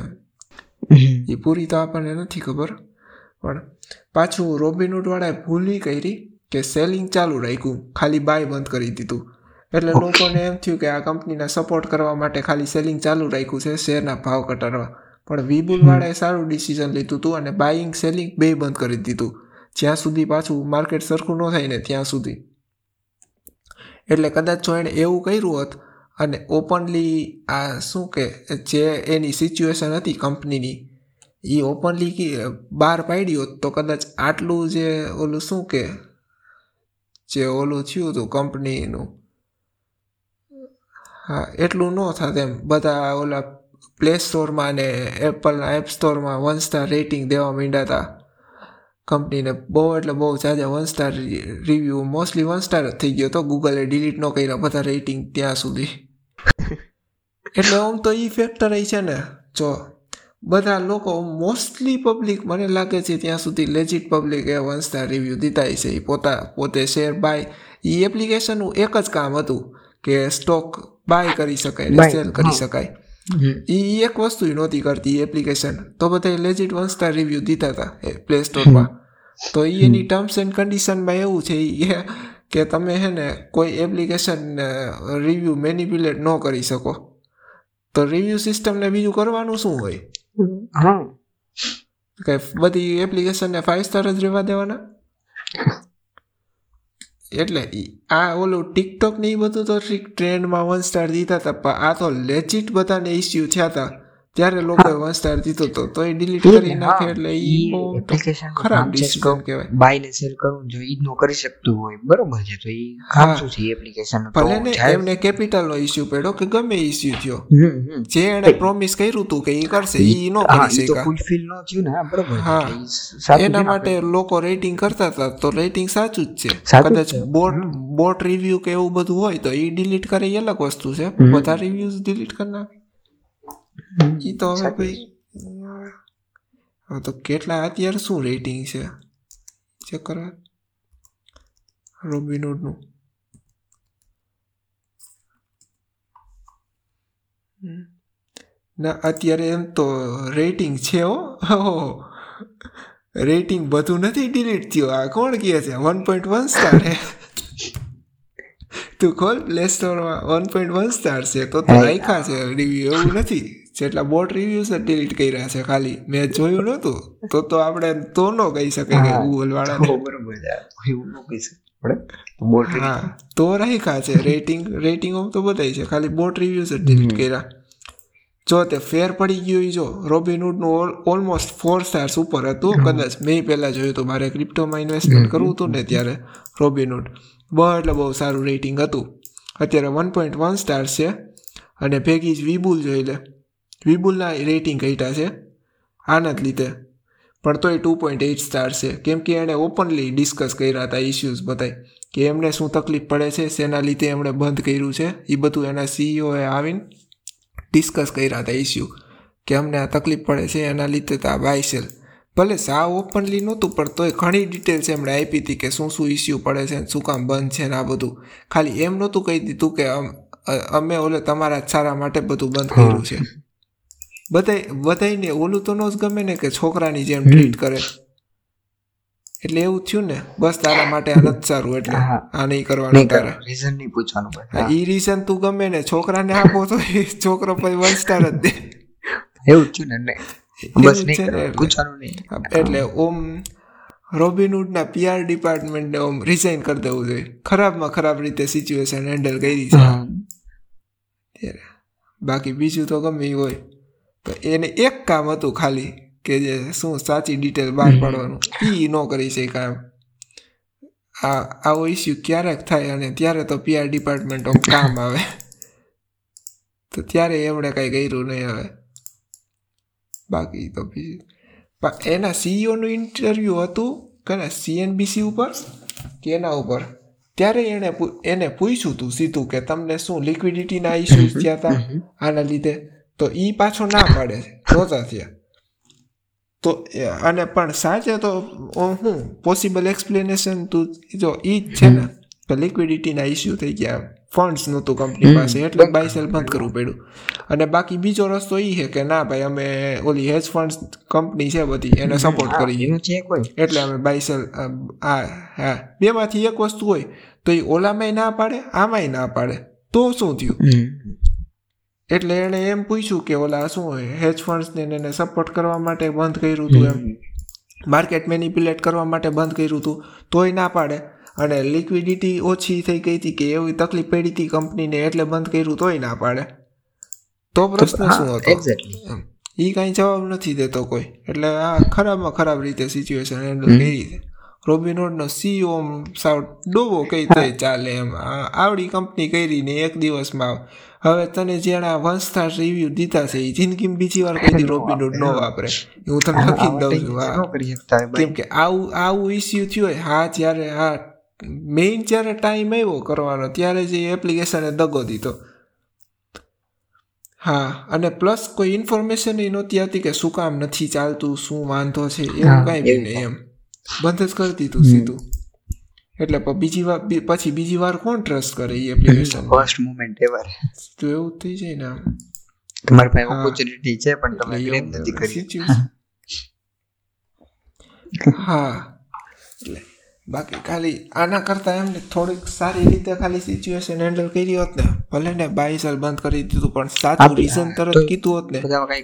એ પૂરી તો આપણને નથી ખબર, પણ પાછું રોબિનહૂડ વાળાએ ભૂલી કરી કે સેલિંગ ચાલુ રાખ્યું, ખાલી બાય બંધ કરી દીધું. એટલે લોકોને એમ થયું કે આ કંપનીના સપોર્ટ કરવા માટે ખાલી સેલિંગ ચાલુ રાખ્યું છે શેરના ભાવ ઘટાડવા, પણ વીબુલ વાળાએ સારું ડિસિઝન લીધું હતું અને બાઇંગ સેલિંગ બે બંધ કરી દીધું જ્યાં સુધી પાછું માર્કેટ સરખું ન થાય ને ત્યાં સુધી. એટલે કદાચ જો એણે એવું કર્યું હોત અને ઓપનલી આ શું કે જે એની સિચ્યુએશન હતી કંપનીની એ ઓપનલી બહાર પાડી હોત તો કદાચ આટલું જે ઓલું શું કે જે ઓલું થયું હતું કંપનીનું, હા એટલું ન થાત એમ. બધા ઓલા પ્લે સ્ટોરમાં અને એપલના એપ સ્ટોરમાં વન સ્ટાર રેટિંગ દેવા માંડ્યા હતા કંપનીને, બહુ એટલે બહુ જાજા one star review, mostly one star જ થઈ ગયો હતો. ગૂગલે ડિલીટ ન કર્યા બધા રેટિંગ ત્યાં સુધી. એટલે આમ તો એ ફેક્ટર એ છે ને, જો બધા લોકો મોસ્ટલી પબ્લિક મને લાગે છે ત્યાં સુધી લેજિટ પબ્લિક એ વન સ્ટાર રિવ્યૂ દીધા છે. એ પોતા પોતે શેર બાય, એ એપ્લિકેશનનું એક જ કામ હતું કે સ્ટોક બાય કરી શકાય, સેલ કરી શકાય. એ એક વસ્તુ નહોતી કરતી એપ્લિકેશન, તો બધા લેજિટ વન સ્ટાર રિવ્યુ દીધા હતા પ્લે સ્ટોરમાં. તો એની ટર્મ્સ એન્ડ કન્ડિશનમાં એવું છે એ કે તમે હે ને કોઈ એપ્લિકેશન રિવ્યુ મેનિપ્યુલેટ ન કરી શકો. તો રિવ્યુ સિસ્ટમને બીજું કરવાનું શું હોય? કે બધી એપ્લિકેશનને ફાઇવ સ્ટાર જ રહેવા દેવાના. એટલે આ ઓલું ટિકટોક ને એ બધું તો ટ્રેન્ડમાં વન સ્ટાર દીધા હતા, પણ આ તો લેજિટ બધાને ઇસ્યુ થયા હતા ત્યારે લોકોએ વન સ્ટાર દીધો હતો, તો એ ડિલીટ કરી નાખે. એટલે એ ખરાબ ડિસિઝન કહેવાય. બાય ને સેલ કરવું જો એ નો કરી શકતું હોય, બરોબર છે, તો એ કામ શું છે એપ્લિકેશન નું? ભલે ને એમને કેપિટલનો ઇસ્યુ પડ્યો કે ગમે ઇસ્યુ થયો, જે એને પ્રોમિસ કર્યું હતું કે એ કરશે એ નો કરી શકે, તો ફૂલફિલ ન થયું ને. બરોબર. હા, એના માટે લોકો રેટિંગ કરતા હતા, તો રેટિંગ સાચું જ છે. કદાચ બોટ બોટ રિવ્યુ કે એવું બધું હોય તો એ ડિલીટ કરે, એ અલગ વસ્તુ છે. બધા રિવ્યુઝ ડિલીટ કરી નાખે ઈ તો હવે ભાઈ, તો કેટલા અત્યારે શું રેટિંગ છે ચેક કરવા. રોબિનહૂડનું ના અત્યારે એમ તો રેટિંગ છે હો, રેટિંગ બધું નથી ડિલીટ થયું. આ કોણ કહે છે વન પોઈન્ટ વન સ્ટાર હે? તું ખોલ પ્લે સ્ટોરમાં, વન પોઈન્ટ વન સ્ટાર છે તો તું રાખ્યા છે રિવ્યુ. એવું નથી, જેટલા બોટ રિવ્યુ છે ડિલીટ કર્યા છે ખાલી. મેં જોયું નતું તો તો આપણે તો ન કહી શકીએ કે ગૂગલ વાળા હા તો રાખ્યા છે રેટિંગ. રેટિંગો તો બધાય છે, ખાલી બોટ રિવ્યુ છે ડિલીટ કર્યા. જો તે ફેર પડી ગયું. જો રોબિનહૂડનું ઓલમોસ્ટ ફોર સ્ટાર્સ ઉપર હતું. કદાચ મેં પહેલાં જોયું હતું, મારે ક્રિપ્ટોમાં ઇન્વેસ્ટમેન્ટ કરવું હતું ને ત્યારે રોબિનહૂડ બહુ એટલે બહુ સારું રેટિંગ હતું. અત્યારે વન પોઈન્ટ વન સ્ટાર છે. અને ભેગી જ વિબુલ જોઈ લે, વિબુલના રેટિંગ ઘટ્યા છે આના જ લીધે, પણ તોય ટુ પોઈન્ટ એઇટ સ્ટાર છે. કેમ કે એણે ઓપનલી ડિસ્કસ કર્યા હતા ઇસ્યુઝ બધાય, કે એમને શું તકલીફ પડે છે, શેના લીધે એમણે બંધ કર્યું છે, એ બધું એના સીઈઓએ આવીને ડિસ્કસ કર્યા હતા ઇસ્યુ, કે અમને આ તકલીફ પડે છે એના લીધે તો આ બાય સેલ. ભલે સાવ ઓપનલી નહોતું, પણ તોય ઘણી ડિટેલ્સ એમણે આપી હતી કે શું શું ઇસ્યુ પડે છે, શું કામ બંધ છે ને આ બધું. ખાલી એમ નહોતું કહી દીધું કે અમે ઓલે તમારા સારા માટે બધું બંધ કર્યું છે. બધાય બધાયને ઓલું તો ન જ ગમે ને કે છોકરાની જેમ ટ્રીટ કરે. એટલે એવું થયું ને, બસ તારા માટે આ નથી સારું એટલે આ નહીં કરવાનું, તારે રીઝન નહીં પૂછવાનું. ઈ રીઝન તું ગમે ને છોકરાને આપો તો એ છોકરો પછી વન સ્ટાર જ દે. એવું થયું ને, બસ નહીં પૂછવાનું નહીં. એટલે ઓમ રોબિનહૂડના પીઆર ડિપાર્ટમેન્ટને ઓમ રિઝાઇન કરી દેવું જોઈએ. ખરાબમાં ખરાબ રીતે સિચ્યુએશન હેન્ડલ કરી છે. બાકી બીજું તો ગમે હોય, તો એને એક કામ હતું ખાલી કે જે શું સાચી ડિટેલ બહાર પાડવાનું, એ ન કરી શક્યા એમ. આ આવો ઇસ્યુ ક્યારેક થાય અને ત્યારે તો પીઆર ડિપાર્ટમેન્ટ ઓમ કામ આવે, તો ત્યારે એમણે કાંઈ કર્યું નહીં હવે. બાકી તો બીજું એના સીઈઓનું ઇન્ટરવ્યુ હતું કે સીએનબીસી ઉપર કે એના ઉપર, ત્યારે એણે એને પૂછ્યું હતું સીધું કે તમને શું લિક્વિડિટીના ઇસ્યુઝ થયા હતા આના લીધે, તો એ પાછો ના પાડે જોતા થયા. તો અને પણ સાચે તો હું પોસિબલ એક્સપ્લેનેશન તું જો એ જ છે ને કે લિક્વિડિટીના ઇસ્યુ થઈ ગયા, ફંડ્સ નહોતું કંપની પાસે એટલે બાય સેલ બંધ કરવું પડ્યું. અને બાકી બીજો રસ્તો એ છે કે ના ભાઈ અમે ઓલી હેજ ફંડ્સ કંપની છે બધી એને સપોર્ટ કરીએ એટલે અમે બાય સેલ. આ હા બેમાંથી એક વસ્તુ હોય તો એ ઓલામાંય ના પાડે આમાંય ના પાડે, તો શું થયું? એટલે એણે એમ પૂછ્યું કે ઓલા શું હોય હેજ ફંડ્સને એને સપોર્ટ કરવા માટે બંધ કર્યું હતું, એમ માર્કેટ મેનિપ્યુલેટ કરવા માટે બંધ કર્યું હતું, તોય ના પાડે. અને લિક્વિડિટી ઓછી થઈ ગઈ હતી કે એવી તકલીફ પડી હતી કંપનીને એટલે બંધ કર્યું, તોય ના પાડે. તો પ્રશ્ન શું હતો? એ કાંઈ જવાબ નથી દેતો કોઈ. એટલે આ ખરાબમાં ખરાબ રીતે સિચ્યુએશન હેન્ડલ કરી છે રોબિનહૂડનો સીઈઓ સાવ ડોવો કઈ થઈ ચાલે એમ આવડી કંપની કરીને એક દિવસમાં. હવે તને જેના વંસ્થા રિવ્યુ દીધા છે એ જિંદગીમાં બીજી વાર કઈ રોબિનહૂડ ન વાપરે, હું તમને લખી દઉં છું. કેમ કે આવું આવું ઇસ્યુ થયું હોય. હા જ્યારે હા મેઇન જ્યારે ટાઈમ આવ્યો કરવાનો ત્યારે જે એપ્લિકેશને દગો દીધો. હા, અને પ્લસ કોઈ ઇન્ફોર્મેશન એ નહોતી આવતી કે શું કામ નથી ચાલતું, શું વાંધો છે, એવું કાંઈ બી નહીં, એમ બંધ જ કરી દીધું સીધું. એટલે બીજી વાર પછી બીજી વાર કોણ ટ્રસ્ટ કરે એ એપ્લિકેશન? ફર્સ્ટ મોમેન્ટ એવર તો એવું થઈ જાય ને, આમ તમારી પાસે ઓપોર્ચ્યુનિટી છે પણ તમે ગ્રેબ નથી કરી. હા, એટલે બાકી ખાલી આના કરતાં એમને થોડીક સારી રીતે ખાલી સિચ્યુએશન હેન્ડલ કરી હોત ને, ભલે ને બાઈ સાલ બંધ કરી દીધું પણ સાચું રીઝન તરત કીધું હોત ને, બધાને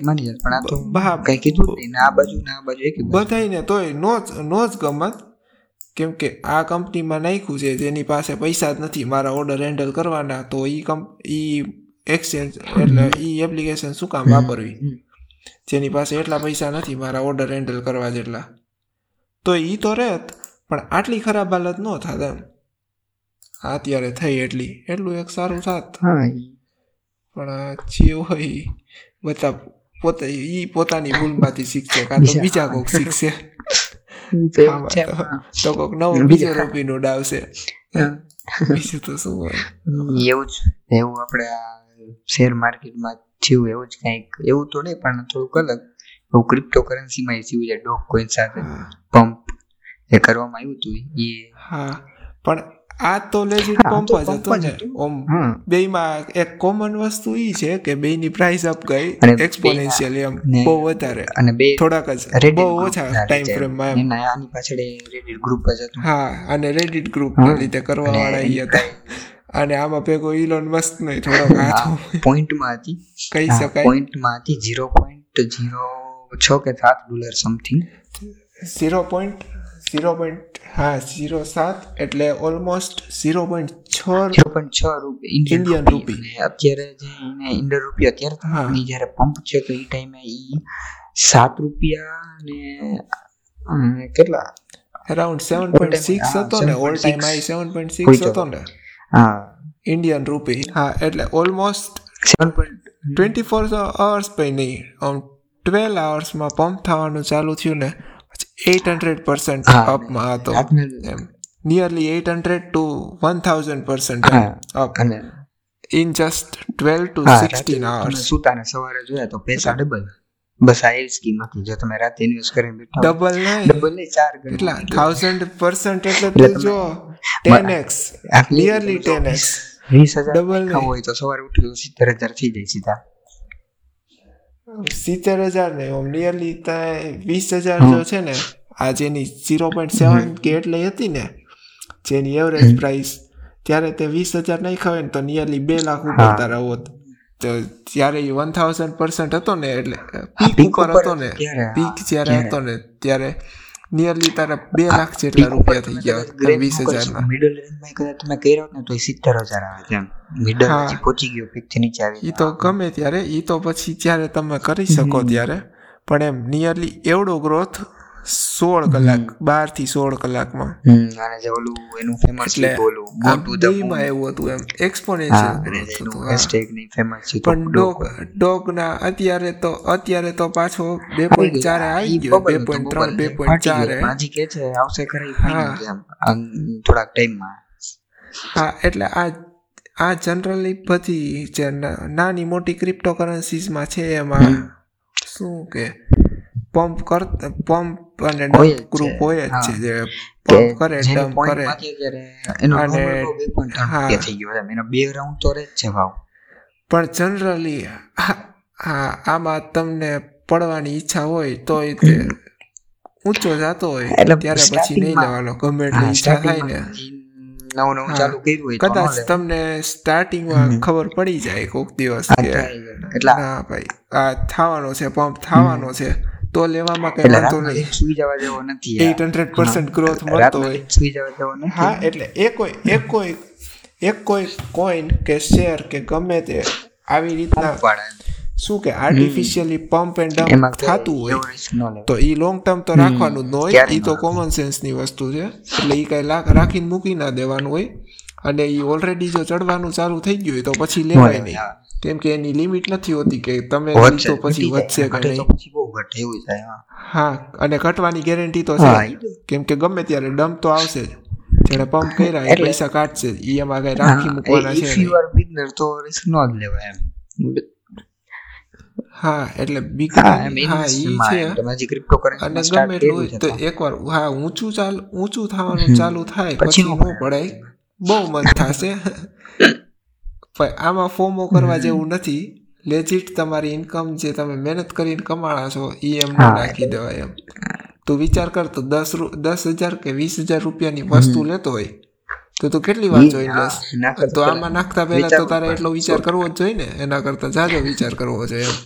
તોય નો જ નો જ ગમત. કેમ કે આ કંપનીમાં નાખ્યું છે જેની પાસે પૈસા જ નથી મારા ઓર્ડર હેન્ડલ કરવાના, તો ઈ કંપ ઈ એક્સચેન્જ એટલે ઈ એપ્લિકેશન શું કામ વાપરવી જેની પાસે એટલા પૈસા નથી મારા ઓર્ડર હેન્ડલ કરવા જેટલા? તો ઈ તો રહેત પણ આટલી ખરાબ હાલત ન થાત એમ. અત્યારે થઈ એટલી એટલું એક સારું થાત, પણ જે હોય બધા પોતે ઈ પોતાની ભૂલમાંથી શીખશે, કાં તો બીજા કોક શીખશે, તો કોક નવું બીજો રોબિનહૂડ આવશે. બીજું તો શું હોય, એવું જ એવું આપણે શેર માર્કેટમાં થયું એવું જ કંઈક, એવું તો નહીં પણ થોડુંક અલગ એવું ક્રિપ્ટો કરન્સીમાં થયું છે, ડોક કોઈન સાથે પંપ એ કરવામાં આવ્યું હતું. હા, પણ આ તો લેજિટ પંપ જ હતો ને. ઓમ બેયમાં એક કોમન વસ્તુ ઈ છે કે બેયની પ્રાઇસ અપ ગઈ એક્સપોનેન્શિયલ, એમ બહુ વધારે અને બે થોડાક જ બહુ ઓછા ટાઈમ ફ્રેમમાં. એમ આની પાછળ રેડિટ ગ્રુપ જ હતું. હા, અને રેડિટ ગ્રુપ લીધે કરવા વાળા ઈ હતા, અને આમાં ભેગો ઇલોન મસ્ક નહીં, થોડોક હાથ પોઈન્ટમાં હતી કહી શકાય, પોઈન્ટમાં હતી ઝીરો પોઈન્ટ ઝીરો છ કે સાત dollar something, zero point zero point હા ઝીરો સાત એટલે ઓલમોસ્ટ ઝીરો પોઈન્ટ છ પોઈન્ટ છ રૂપિયા ઇન્ડિયન રૂપી. અત્યારે જે ઇન્ડિયન રૂપિયા અત્યારે જયારે પંપ છે તો એ ટાઈમે એ સાત રૂપિયા ને કેટલા અરાઉન્ડ સેવન પોઈન્ટ સિક્સ હતો ને, all time high seven point six હતો ને ઇન્ડિયન રૂપી. હા, એટલે almost seven point twenty four hours પછી નહીં આમ ટ્વેલ્વ અવર્સમાં પંપ થવાનું ચાલુ થયું ને eight hundred percent અપમાં હતો, nearly eight hundred to one thousand percent up in just twelve to sixteen hours. સુતાને સવારે જોયા તો પૈસા ડબલ. બસ આ એવી સ્કીમ હતી જો તમે રાતે ઇન્વેસ્ટ કરીને બેઠા ડબલ નહીં ડબલ નહીં ચાર ગણું કેટલા one thousand percent એટલે જો ten x nearly ten x twenty thousand double હોય તો સવારે ઉઠ્યો seventy thousand થઈ જાય સીધા. સિત્તેર હજાર ને ઓમ નિયરલી ત્યાં વીસ હજાર જો છે ને આ જેની ઝીરો પોઈન્ટ સેવન કે એટલે હતી ને જેની એવરેજ પ્રાઇસ, ત્યારે તે વીસ હજાર નહીં ખવે ને તો નિયરલી બે લાખ ઉપર તારા હોત. તો ત્યારે એ વન થાઉઝન્ડ પર્સન્ટ હતો ને એટલે પીક ઉપર હતો ને, પીક જ્યારે હતો ને ત્યારે નિયરલી તારા બે લાખ જેટલા રૂપિયા થઈ ગયા હોત વીસ હજારના. મિડલ રેન્જમાં કદાચ તમે કર્યા હોત ને તો એ સિત્તેર હજાર આવે છે. ઈ તો ગમે ત્યારે ઈ તો પછી જ્યારે તમે કરી શકો ત્યારે, પણ એમ નિયરલી એવડો ગ્રોથ સોળ કલાક બાર થી સોળ કલાકમાં એવું હતું એમ એક્સપોનેન્શિયલ. પણ ડોગ ડોગ ના અત્યારે તો અત્યારે તો પાછો બે પોઈન્ટ ચારે આવી ગયો, બે પોઈન્ટ ત્રણ બે પોઈન્ટ ચારે આવશે થોડાક ટાઈમમાં. હા, એટલે આ આ જનરલી બધી જે નાની મોટી ક્રિપ્ટો કરન્સીઝમાં છે એમાં શું કે પંપ કર પંપ અને ડમ્પ ગ્રુપ હોય જ છે જે પંપ કરે ડમ્પ કરે. અને પણ જનરલી આમાં તમને પડવાની ઈચ્છા હોય તો એ ઊંચો જતો હોય ત્યારે પછી નહીં લેવાનો, ગમે એટલી ઈચ્છા થાય ને. નવું નવું ચાલુ કર્યું હોય કદાચ તમને સ્ટાર્ટિંગમાં ખબર પડી જાય કોઈક દિવસ કે હા ભાઈ આ થવાનો છે પંપ થવાનો છે તો લેવામાં કઈ વાંધો નહીં, સુઈ જવા જેવો નથી. એટ હંડ્રેડ પર્સન્ટ ગ્રોથ મળતો હોય સુઈ જવા જેવો નથી. હા, એટલે એ કોઈ એક કોઈ એક કોઈ કોઈન કે શેર કે ગમે તે આવી રીતના શું કે આર્ટિફિશિયલી પમ્પ એન્ડ ડમ્પ થતું હોય તો એ લોંગ ટર્મ તો રાખવાનું જ ન હોય, એ તો કોમન સેન્સની વસ્તુ છે. એટલે એ કાંઈ રાખીને મૂકી ના દેવાનું હોય, અને એ ઓલરેડી જો ચડવાનું ચાલુ થઈ ગયું હોય તો પછી લેવાય નહીં, કેમ કે એની લિમિટ નથી હોતી કે તમે તો પછી વધશે કે નહીં. હા, અને ઘટવાની ગેરંટી તો છે, કેમ કે ગમે ત્યારે ડમ્પ તો આવશે જ. જેને પંપ કર્યા એ પૈસા કાઢશે, એ એમાં કઈ રાખી મૂકવાના છે. હા, એટલે એકવાર હા ઊંચું ચાલ ઊંચું થવાનું ચાલુ થાય પછી ન પડાય બહુ મન થશે. આમાં ફોમો કરવા જેવું નથી, લેજિટ તમારી ઇન્કમ જે તમે મહેનત કરીને કમાણા છો એ એમ નાખી દેવાય. એમ તું વિચાર કર, તો દસ દસ હજાર કે વીસ હજાર રૂપિયાની વસ્તુ લેતો હોય તો તું કેટલી વાર જોઈ લેશ? તો આમાં નાખતા પહેલા તો તારે એટલો વિચાર કરવો જ જોઈએ ને, એના કરતા જાજો વિચાર કરવો જોઈએ.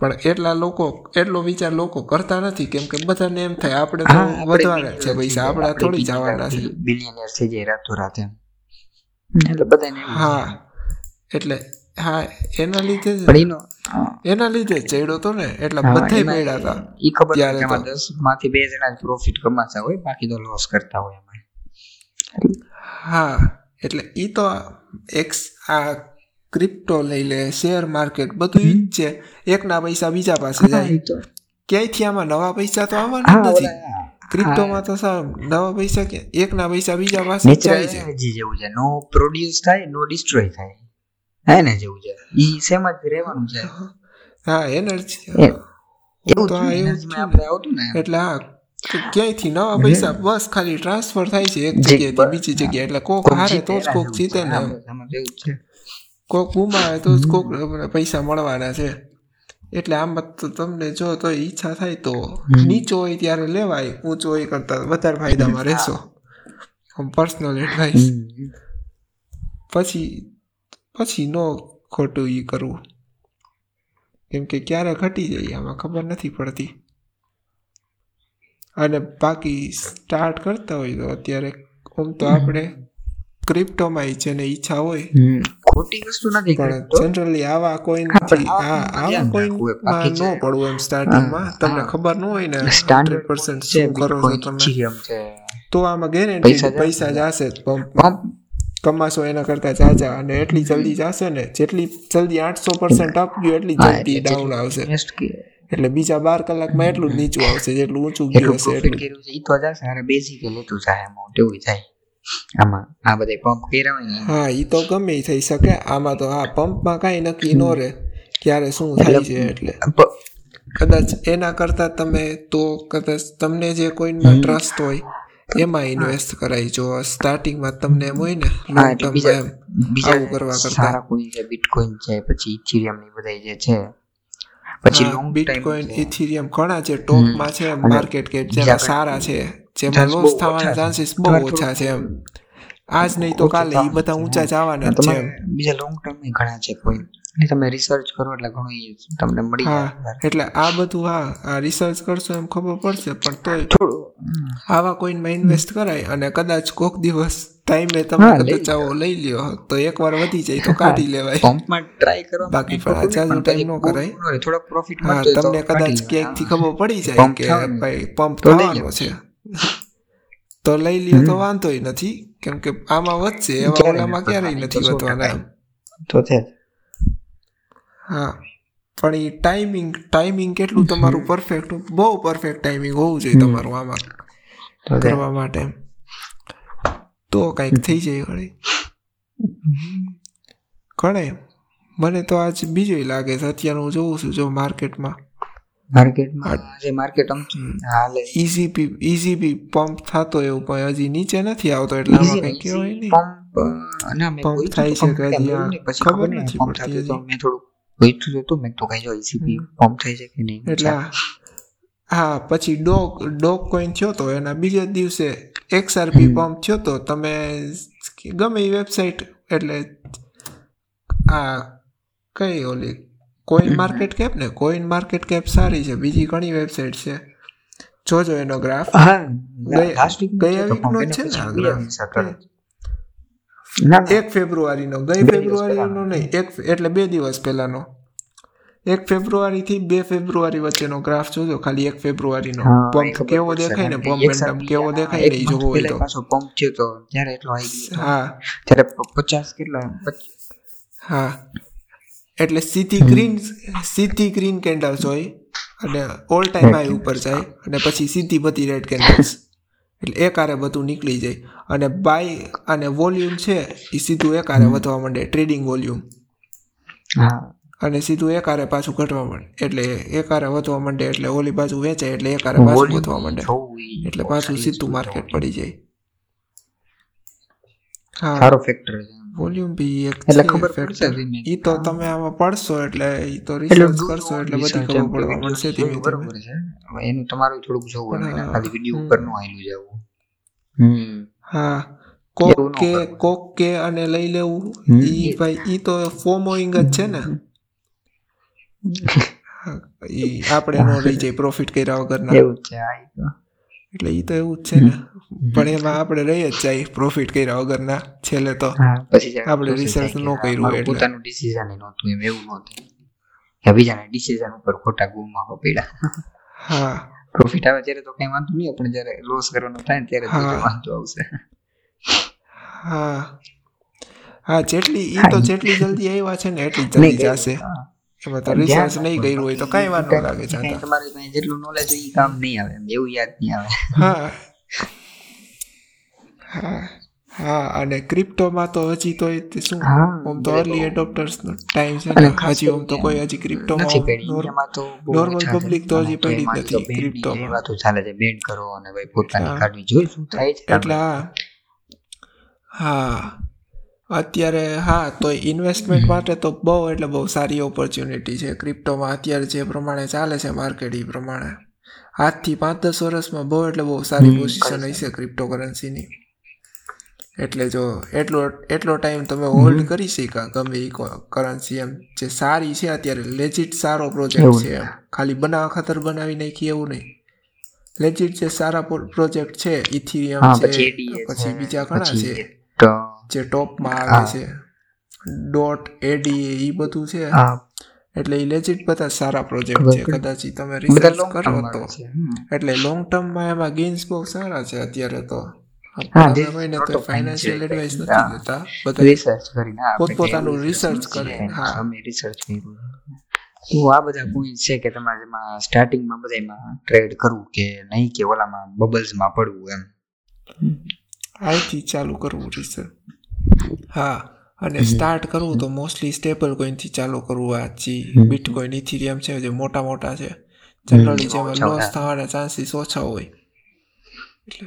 પણ એટલા લોકો એટલો વિચાર લોકો કરતા નથી, કેમ કે બધાને એમ થાય આપણે તો વધવાના છે પૈસા, આપણા થોડી જવાના છે, બિલિયનર થઈ જાય રાતોરાત એમ. એટલે બધાને હા એટલે હા એના લીધે એના લીધે ચડ્યો તો ને, એટલે બધા મળ્યા હતા. ઈ ખબર ત્યારે એમાં દસ માંથી બે જણા જ પ્રોફિટ કમાતા હોય, બાકી તો લોસ કરતા હોય એમાં. હા, એટલે ઈ તો એક્સ આ ક્રિપ્ટો લઈ લે, શેર માર્કેટ, બધું ઈ જ છે. એકના પૈસા બીજા પાસે જાય, ક્યાંયથી આમાં નવા પૈસા તો આવવાના નથી. ક્રિપ્ટોમાં તો નવા પૈસા કે એકના પૈસા બીજા પાસે જાય છે. જેવું છે નો પ્રોડ્યુસ થાય નો ડિસ્ટ્રોય થાય, હે ને, જેવું છે ઈ સેમ જ રહેવાનું છે. હા, એનર્જી એવું તો આપણે આવતું ને, એટલે હા ક્યાંયથી નવા પૈસા બસ ખાલી ટ્રાન્સફર થાય છે એક જગ્યાએથી બીજી જગ્યાએ. એટલે કોક હારે તો જ કોક જીતે ને, કોક ગુમાવે તો કોક પૈસા મળવાના છે. એટલે આમાં તો તમને જો તો ઈચ્છા થાય તો નીચો હોય ત્યારે લેવાય, ઊંચો હોય કરતા વધારે ફાયદામાં રહેશો. Personal advice. પછી પછી ન ખોટું ઈ કરવું, કેમ કે ક્યારે ઘટી જાય આમાં ખબર નથી પડતી. અને બાકી સ્ટાર્ટ કરતા હોય તો અત્યારે આમ તો આપણે ક્રિપ્ટોમાં જેને ઈચ્છા હોય ખોટી વસ્તુ નથી, પણ જનરલી આવા કોઈન આવા કોઈનમાં ન પડવું એમ. સ્ટાર્ટિંગમાં તમને ખબર ન હોય ને હંડ્રેડ પર્સન્ટ શું કરો છો તમે, તો આમાં ગેરંટી પૈસા જશે કમાશો એના કરતા જાજા, અને એટલી જલ્દી જશે ને જેટલી જલ્દી આઠસો પર્સન્ટ અપ ગયું એટલી જલ્દી ડાઉન આવશે. એટલે બીજા બાર કલાકમાં એટલું જ નીચું આવશે જેટલું ઊંચું ગયું હશે. એ તો જશે અને બેઝિક લેતું જાય અમાઉન્ટ, એવું થાય આમાં. આ બધા પંપ કર્યા, હા એ તો ગમે થઈ શકે આમાં તો. હા, પંપમાં કાંઈ નક્કી ન રહે ક્યારે શું થાય છે, એટલે કદાચ એના કરતાં તમે તો કદાચ તમને જે કોઈનમાં ટ્રસ્ટ હોય એમાં ઇન્વેસ્ટ કરાવી જો. સ્ટાર્ટિંગમાં તમને એમ હોય ને લોંગ ટર્મ આવું કરવા કરતા કોઈ છે, બિટકોઈન છે, પછી ઇથેરિયમ ની બધા જે છે, પછી લોંગ બિટકોઈન ઇથેરિયમ ઘણા જે ટોપમાં છે માર્કેટ કેપ જે સારા છે, જેમાં લોસ થવાના ચાન્સીસ બહુ ઓછા છે એમ. આજ નહીં તો કાલે એ બધા ઊંચા જવાના છે. બીજા લોંગ ટર્મમાં ઘણા છે કોઈ, એટલે તમે રિસર્ચ કરો એટલે ઘણું તમને મળી જાય. એટલે આ બધું હા આ રિસર્ચ કરશો એમ ખબર પડશે. પણ તોય થોડું આવા કોઈનમાં ઇન્વેસ્ટ કરાય, અને કદાચ કોઈક દિવસ ટાઈમે તમે કદાચ આવો લઈ લ્યો તો એકવાર વધી જાય તો કાઢી લેવાય. પંપમાં ટ્રાય કરો, બાકી પણ ચાલુ ટાઈમ ન કરાય. થોડો પ્રોફિટ મળતો હોય તો તમને કદાચ ક્યાંકથી ખબર પડી જાય કે ભાઈ પંપ થવાનો છે તો લઈ લ્યો, તો વાંધો નથી. કેમ કે આમાં વધશે એવા ઓલામાં ક્યારેય નથી વધવાના એમ તો છે. હા, પણ એ ટાઈમિંગ ટાઈમિંગ કેટલું તમારું પરફેક્ટ, બહુ પરફેક્ટ ટાઈમિંગ હોવું જોઈએ તમારું આમાં કરવા માટે, તો કંઈક થઈ જાય. ઘણી ઘણે મને તો આજ બીજું લાગે છે. અત્યારે હું જોઉં છું જો માર્કેટમાં માર્કેટમાં જે માર્કેટ હાલે ઈઝીપી ઈઝીપી પંપ થતો એવું કોઈ હજી નીચે નથી આવતો, એટલે આમાં કંઈ કહેવાય નહીં. ના, મેં પંપ થાય છે કે હજી ખબર નથી પડતી. તો મેં થોડું વૈઠું જ હતું, મેં તો કઈ જો ઈઝીપી પંપ થાય છે કે નહીં. એટલે હા, પછી ડોક ડોક કોઈન થયો તો એના બીજા દિવસે એક્સઆરપી પંપ થયો તો તમે ગમે એ વેબસાઇટ એટલે આ કઈ ઓલી કોઈન માર્કેટ કેપ ને, કોઈન માર્કેટ કેપ સારી છે, બીજી ઘણી વેબસાઇટ છે, જોજો એનો ગ્રાફ. હા, ગયા વીકનો છે ને ગ્રાફ. એક ફેબ્રુઆરીનો ગઈ ફેબ્રુઆરીનો નહીં એક એટલે બે દિવસ પહેલાનો એક ફેબ્રુઆરી થી બે ફેબ્રુઆરી વચ્ચેનો ગ્રાફ જોજો ખાલી એક ફેબ્રુઆરીનો પંપ કેવો દેખાય ને મોમેન્ટમ કેવો દેખાય એ જોવો હોય તો પાછો પંપ થયો તો ત્યારે એટલો આવી ગયો હા ત્યારે પચાસ કેટલો હા એટલે સીધી ગ્રીન સીધી ગ્રીન કેન્ડલ્સ હોય અને ઓલ ટાઈમ હાઈ ઉપર જાય અને પછી સીધી બધી રેડ કેન્ડલ્સ એટલે એક આરે બધું નીકળી જાય અને બાય અને વોલ્યુમ છે એ સીધું એક આરે વધવા માંડે ટ્રેડિંગ વોલ્યુમ અને સીધું એક આરે પાછું ઘટવા માંડે એટલે એક આરે વધવા માંડે એટલે ઓલી બાજુ વેચાય એટલે એક આરે પાછું વધવા માંડે એટલે પાછું સીધું માર્કેટ પડી જાય. હા સારો ફેક્ટર વોલ્યુમ બી એક એટલે ખબર ફેક્ટર ઈ તો તમે આમાં પડશો એટલે ઈ તો રિસર્ચ કરશો એટલે બધી ખબર પડવા મળશે ધીમે બરોબર છે. હવે એનું તમારું થોડુંક જોવું હોય ખાલી વિડિયો ઉપર નું આઈલું જાવું હમ હા કોક કે કોક કે અને લઈ લેવું ઈ ભાઈ ઈ તો ફોમોઇંગ જ છે ને ઈ આપણે નો લઈ જાય પ્રોફિટ કર્યા વગરના એવું છે આ ઈ તો એટલે ઈ તો એવું જ છે ને પણ એમાં આપણે રહી જ જાય પ્રોફિટ કર્યા વગરના છેલ્લે તો આપણે રિસર્ચ ન કર્યું એટલે પોતાનું ડિસિઝન નહોતું એમ એવું નહોતું કે બીજાના ડિસિઝન ઉપર ખોટા ગુમાવો પડ્યા. હા પ્રોફિટ આવે ત્યારે તો કંઈ વાંધો નહીં પણ જ્યારે લોસ કરવાનો થાય ને ત્યારે તો વાંધો આવશે. હા હા જેટલી ઈ તો જેટલી જલ્દી આવ્યા છે ને એટલી જલ્દી જશે એમાં તો રિસર્ચ નહીં કર્યું હોય તો કાંઈ વાંધો લાગે છે તમારે ત્યાં જેટલું નોલેજ હોય એ કામ નહીં આવે એમ એવું યાદ નહીં આવે. હા હા હા અને ક્રિપ્ટોમાં તો હજી તો શું આમ તો અર્લી એડોપ્ટર્સનો ટાઈમ છે ને હજી આમ તો કોઈ હજી ક્રિપ્ટોમાં તો નોર્મલ પબ્લિક તો હજી પડી જ નથી ક્રિપ્ટોમાં વાતો ચાલે છે બેન કરો અને ભાઈ પોતાની કાઢવી જોઈએ શું થાય છે એટલે હા અત્યારે હા તો ઇન્વેસ્ટમેન્ટ માટે તો બહુ એટલે બહુ સારી ઓપોર્ચ્યુનિટી છે ક્રિપ્ટોમાં અત્યારે જે પ્રમાણે ચાલે છે માર્કેટ એ પ્રમાણે આજથી પાંચ દસ વર્ષમાં બહુ એટલે બહુ સારી પોઝિશન હશે ક્રિપ્ટો કરન્સીની એટલે જો એટલો એટલો ટાઈમ તમે હોલ્ડ કરી શકા ગમે એ કરન્સી એમ જે સારી છે અત્યારે લેજિટ સારો પ્રોજેક્ટ છે એમ ખાલી બનાવવા ખાતર બનાવી નાખી એવું નહીં લેજિટ જે સારા પ્રોજેક્ટ છે ઇથિરિયમ છે પછી બીજા ઘણા છે જે ટોપમાં આવે છે ડોટ એડી એ બધું છે એટલે એ લેજિટ બધા સારા પ્રોજેક્ટ છે કદાચ તમે રિસર્ચ કરો તો એટલે લોંગ ટર્મમાં એમાં ગેઇન્સ બહુ સારા છે અત્યારે તો મહિને તો ફાઇનાન્શિયલ એડવાઇસ નથી દેતા બધા પોતપોતાનું રિસર્ચ કરે. હા રિસર્ચ કર્યું તો આ બધા પોઈન્ટ છે કે તમારે એમાં સ્ટાર્ટિંગમાં બધામાં ટ્રેડ કરવું કે નહીં કે ઓલામાં બબલ્સમાં પડવું એમ આથી ચાલુ કરવું રિસર્ચ. હા અને સ્ટાર્ટ કરવું તો મોસ્ટલી સ્ટેબલ કોઈનથી ચાલુ કરવું આજથી બિટકોઈન ઇથિરિયમ છે જે મોટા મોટા છે જનરલી જેમાં લોસ થવાના ચાન્સીસ ઓછા હોય એટલે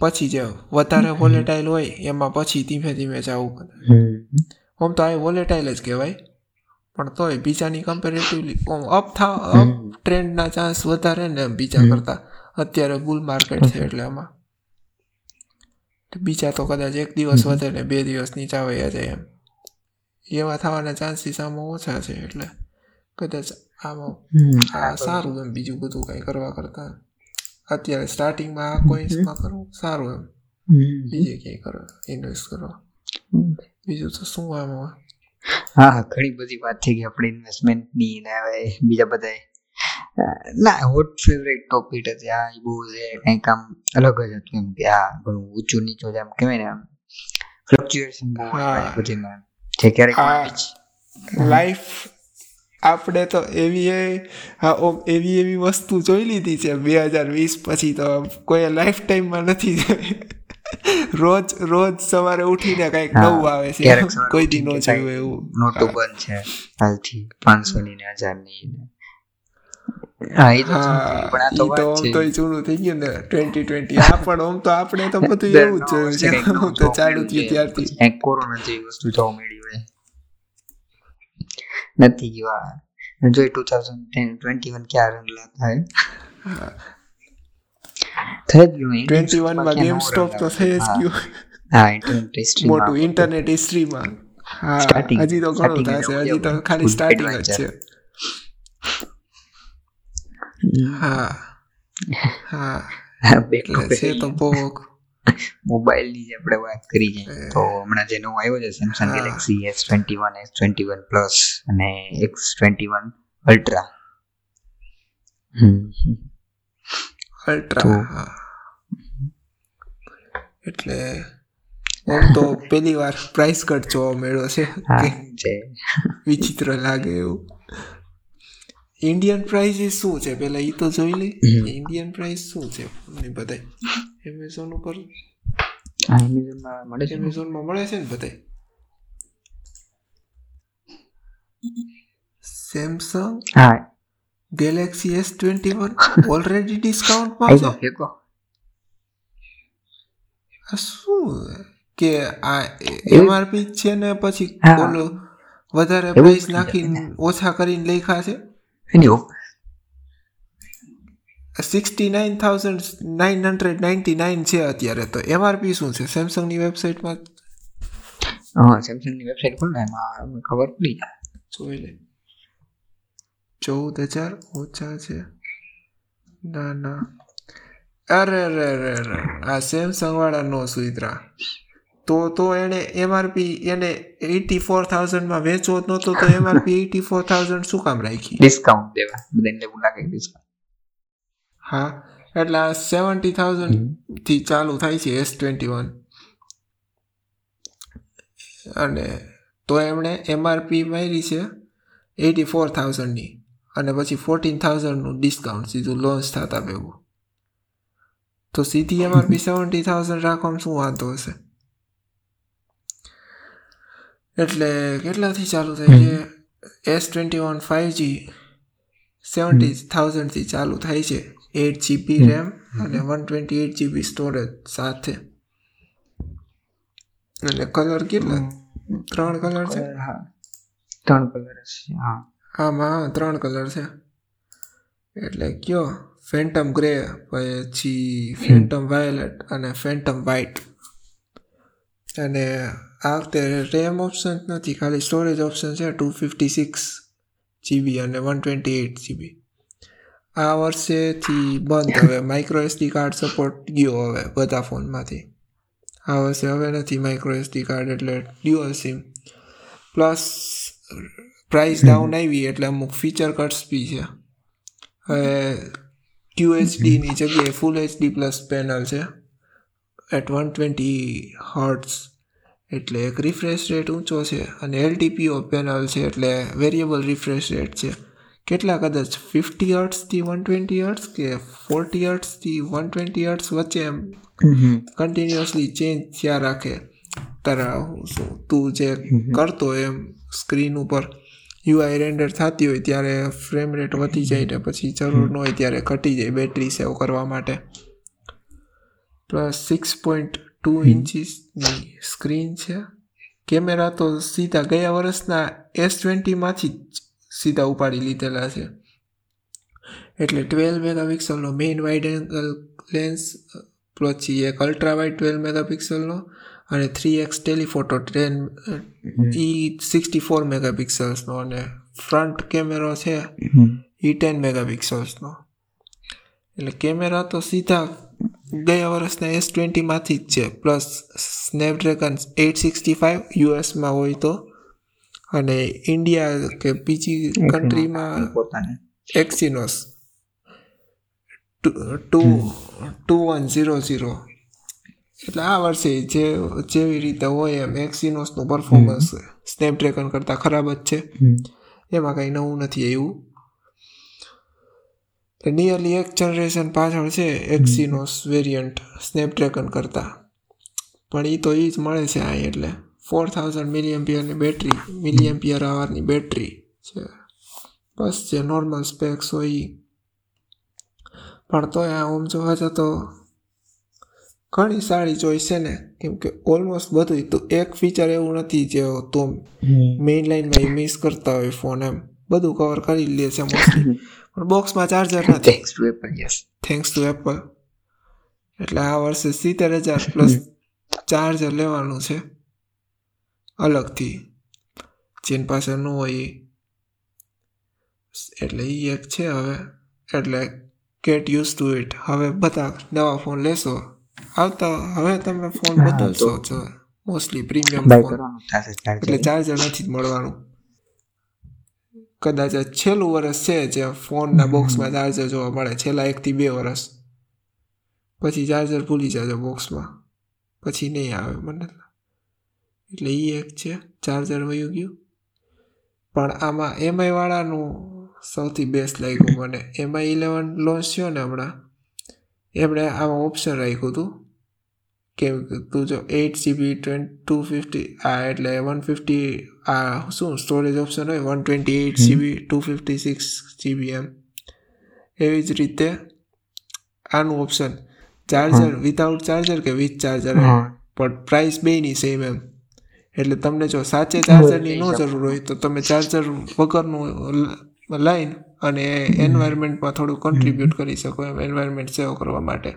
પછી જે વધારે વોલેટાઇલ હોય એમાં પછી ધીમે ધીમે જવું આમ તો આ વોલેટાઇલ જ કહેવાય પણ તોય બીજાની કમ્પેરેટિવલી અપ થાવ અપ ટ્રેન્ડના ચાન્સ વધારે ને બીજા કરતાં અત્યારે બુલ માર્કેટ છે એટલે આમાં બીજા તો કદાચ એક દિવસ વધે ને બે દિવસ નીચા વયા જાય એમ એવા થવાના ચાન્સીસ આમાં ઓછા છે એટલે કદાચ આમાં સારું એમ બીજું બધું કંઈ કરવા કરતા અત્યારે સ્ટાર્ટિંગમાં આ કોઈન્સમાં કરવું સારું એમ બીજે ક્યાંય કરો ઇન્વેસ્ટ કરો બીજું તો શું આમાં. હા હા ઘણી બધી વાત થઈ ગઈ આપણે ઇન્વેસ્ટમેન્ટની ને હવે બીજા બધા ના હોટ ફેવરેટ ટોપિક હતી આ બહુ છે કંઈક આમ અલગ જ હતું એમ કે આ ઘણું ઊંચું નીચું જેમ કહેવાય ને આમ ફ્લક્ચ્યુએશન બહુ બધીમાં જે ક્યારેક લાઈફ આપણે તો એવી એવી એવી વસ્તુ જોઈ લીધી છે બે હજાર વીસ પછી તો કોઈ લાઈફ ટાઈમમાં નથી રોજ રોજ સવારે ઉઠીને કંઈક નવું આવે છે કોઈ દી ન જોયું એવું નોટો બંધ છે હાલથી પાંચસો ની ને હજાર ની ઇન્ટરનેટ હિસ્ટ્રીમાં હજી તો ઘણું થશે હજી તો ખાલી સ્ટાર્ટિંગ જ છે. હા હા હા બેક છે તો બહુ મોબાઈલની જે આપણે વાત કરી છે તો હમણાં જે નવો આવ્યો છે સેમસંગ Galaxy S twenty one, S twenty one plus અને S twenty one ultra ultra એટલે આમ તો પહેલી વાર પ્રાઇસ કટ જોવા મળ્યો છે, વિચિત્ર લાગે એવું. ઇન્ડિયન પ્રાઇસ એ શું છે પેલા એ તો જોઈ લે. ઇન્ડિયન પ્રાઇસ શું છે ને બધાય એમેઝોન ઉપર એમેઝોનમાં મળે છે ને બધાય. સેમસંગ હા Galaxy S twenty one already ડિસ્કાઉન્ટમાં છે. આ શું કે આ એમઆરપી છે ને પછી બોલો વધારે પ્રાઇસ નાખીને ઓછા કરીને લખ્યા છે sixty nine thousand nine hundred ninety nine છે અત્યારે. તો એમઆરપી શું છે સેમસંગની વેબસાઇટમાં? હા સેમસંગની વેબસાઇટ ખોલ ને એમાં ખબર પડી જાય. જોઈ લે ચૌદ હજાર ઓછા છે. ના ના અરે રે રે રે આ સેમસંગ વાળા નો સુધરા તો તો એને એમઆરપી એને એટી ફોર થાઉઝન્ડમાં વેચવો જ નહોતો તો એમઆરપી એટી ફોર થાઉઝન્ડ શું કામ રાખી? ડિસ્કાઉન્ટ દેવા બધાને એવું લાગે ડિસ્કાઉન્ટ. હા એટલે આ સેવન્ટી થાઉઝન્ડથી ચાલુ થાય છે એસ ટ્વેન્ટી વન અને તો એમણે એમઆરપી મારી છે એટી ફોર થાઉઝન્ડની અને પછી ફોર્ટીન થાઉઝન્ડનું ડિસ્કાઉન્ટ સીધું લોન્ચ થતા ભેગું. તો સીધી એમઆરપી સેવન્ટી થાઉઝન્ડ રાખવામાં શું વાંધો હશે? એટલે કેટલાથી ચાલુ થાય છે S twenty one five G seventy થાઉઝન્ડથી ચાલુ થાય છે એટ જીબી રેમ અને one twenty eight GB storage સાથે અને કલર કેટલા? ત્રણ કલર છે. હા ત્રણ કલર છે. હા આમાં ત્રણ કલર છે એટલે કયો ફેન્ટમ ગ્રે પછી ફેન્ટમ વાયોલેટ અને ફેન્ટમ વ્હાઇટ. અને આ વખતે રેમ ઓપ્શન નથી ખાલી સ્ટોરેજ ઓપ્શન છે ટુ ફિફ્ટી સિક્સ જીબી અને વન ટ્વેન્ટી એટ જીબી. આ વર્ષેથી બંધ હવે માઇક્રો એસડી કાર્ડ સપોર્ટ ગયો હવે બધા ફોનમાંથી આ વર્ષે હવે નથી માઇક્રો એસડી કાર્ડ એટલે dual SIM plus price down આવી એટલે અમુક ફીચર કટ્સ બી છે હવે ક્યુએચડીની જગ્યાએ ફૂલ એચડી પ્લસ પેનલ છે એટ વન ટ્વેન્ટી હર્ટ્સ એટલે એક રિફ્રેશ રેટ ઊંચો છે અને એલટીપીઓ પેનલ છે એટલે વેરિયેબલ રિફ્રેશ રેટ છે કેટલા કદાચ ફિફ્ટી હર્ટ્સથી વન ટ્વેન્ટી હર્ટ્સ કે ફોર્ટી હર્ટ્સથી વન ટ્વેન્ટી હર્ટ્સ વચ્ચે એમ કન્ટિન્યુઅસલી ચેન્જ થયા રાખે તારા શું તું જે કરતો એમ સ્ક્રીન ઉપર યુઆઈ રેન્ડર થતી હોય ત્યારે ફ્રેમ રેટ વધી જાય ને પછી જરૂર ન હોય ત્યારે ઘટી જાય બેટરી સેવ કરવા માટે. પ્લસ સિક્સ પોઈન્ટ ટુ ઇંચીસની સ્ક્રીન છે. કેમેરા તો સીધા ગયા વર્ષના એસ ટ્વેન્ટીમાંથી જ સીધા ઉપાડી લીધેલા છે એટલે ટ્વેલ્વ મેગાપિક્સલનો મેઇન વાઇડ એંગલ લેન્સ પછી એક અલ્ટ્રા વાઇડ ટ્વેલ્વ મેગાપિક્સલનો અને થ્રી એક્સ ટેલિફોટો ટેન ઈ સિક્સટી ફોર મેગાપિક્સલ્સનો અને ફ્રન્ટ કેમેરો છે ઈ ટેન મેગાપિક્સલ્સનો એટલે કેમેરા તો સીધા ગયા વર્ષના એસ ટ્વેન્ટીમાંથી જ છે. Plus સ્નેપડ્રેગન eight sixty five યુએસમાં હોય તો અને ઇન્ડિયા કે બીજી કન્ટ્રીમાં એક્સિનોસ two two one zero zero એટલે આ વર્ષે જે જેવી રીતે હોય એમ એક્સિનોસનું પરફોર્મન્સ સ્નેપડ્રેગન કરતાં ખરાબ જ છે એમાં કંઈ નવું નથી એવું નિયરલી એક જનરેશન પાછળ છે એક્સિનોસ વેરિયન્ટ સ્નેપડ્રેગન કરતાં પણ એ તો એ જ મળે છે અહીં એટલે ફોર થાઉઝન્ડ મિલિયમ્પિયરની બેટરી મિલિયમ્પિયર આવરની બેટરી છે બસ જે નોર્મલ સ્પેક્સ હોય પણ તોય આ ઓમ જોવા જતો ઘણી સારી ચોઈસ છે ને કેમ કે ઓલમોસ્ટ બધું તો એક ફીચર એવું નથી જે તો મેઇન લાઇનમાં એ મિસ કરતા હોય ફોન એમ બધું કવર કરી લે છે મોસ્ટલી પણ બોક્સમાં ચાર્જર નથી thanks to Apple. Yes thanks to Apple એટલે આ વર્ષે સિત્તેર હજાર પ્લસ ચાર્જર લેવાનું છે અલગથી જેની પાસે ન હોય એટલે એ એક છે હવે એટલે ગેટ યુઝ ટુ ઇટ હવે બધા નવા ફોન લેશો આવતા હવે તમે ફોન બદલશો છો મોસ્ટલી પ્રીમિયમ એટલે ચાર્જર નથી જ મળવાનું. કદાચ છેલ્લું વર્ષ છે જે ફોનના બોક્સમાં ચાર્જર જોવા મળે, છેલ્લા એકથી બે વર્ષ પછી ચાર્જર ભૂલી જાય બોક્સમાં, પછી નહીં આવે મને. એટલે એ એક છે ચાર્જર વયું ગયું. પણ આમાં એમઆઈ વાળાનું સૌથી બેસ્ટ લાગ્યું મને. એમઆઈ ઇલેવન લોન્ચ થયો ને હમણાં, એમણે આમાં ઓપ્શન રાખ્યું હતું કે તું જો eight GB twenty two fifty આ એટલે વન ફિફ્ટી આ શું સ્ટોરેજ ઓપ્શન હોય one twenty eight GB two fifty six GB એમ. એવી જ રીતે આનું ઓપ્શન ચાર્જર વિથઆઉટ ચાર્જર કે વિથ ચાર્જર, પણ પ્રાઇસ બેની સેમ એમ. એટલે તમને જો સાચે ચાર્જરની ન જરૂર હોય તો તમે ચાર્જર વગરનું લાઈન અને એન્વાયરમેન્ટમાં થોડું કોન્ટ્રીબ્યુટ કરી શકો એમ, એન્વાયરમેન્ટ સેવ કરવા માટે.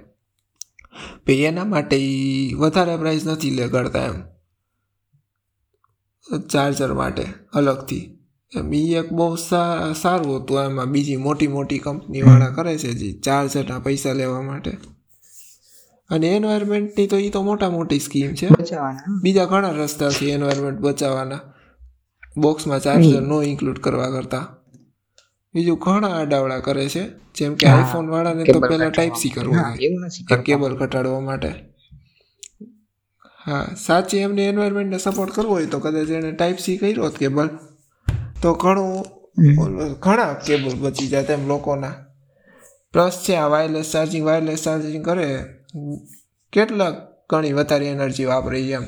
ભાઈ એના માટે એ વધારે પ્રાઇસ નથી લગાડતા એમ ચાર્જર માટે અલગથી એમ. એ એક બહુ સારું હતું. એમાં બીજી મોટી મોટી કંપનીવાળા કરે છે જે ચાર્જરના પૈસા લેવા માટે. અને એન્વાયરમેન્ટની તો એ તો મોટા મોટી સ્કીમ છે, બીજા ઘણા રસ્તા છે એન્વાયરમેન્ટ બચાવવાના બોક્સમાં ચાર્જર નો ઇન્ક્લુડ કરવા કરતાં. બીજું ઘણા આડાવડા કરે છે, જેમ કે આઈફોન વાળાને તો પહેલા ટાઈપ સી કરવું કેબલ ઘટાડવા માટે. હા સાચી એમને એન્વાયરમેન્ટને સપોર્ટ કરવો હોય તો કદાચ એને ટાઈપ સી કર્યો હોત કેબલ તો ઘણું ઘણા કેબલ બચી જાય એમ લોકોના. પ્લસ છે આ વાયરલેસ ચાર્જિંગ, વાયરલેસ ચાર્જિંગ કરે કેટલાક ઘણી વધારે એનર્જી વાપરે એમ,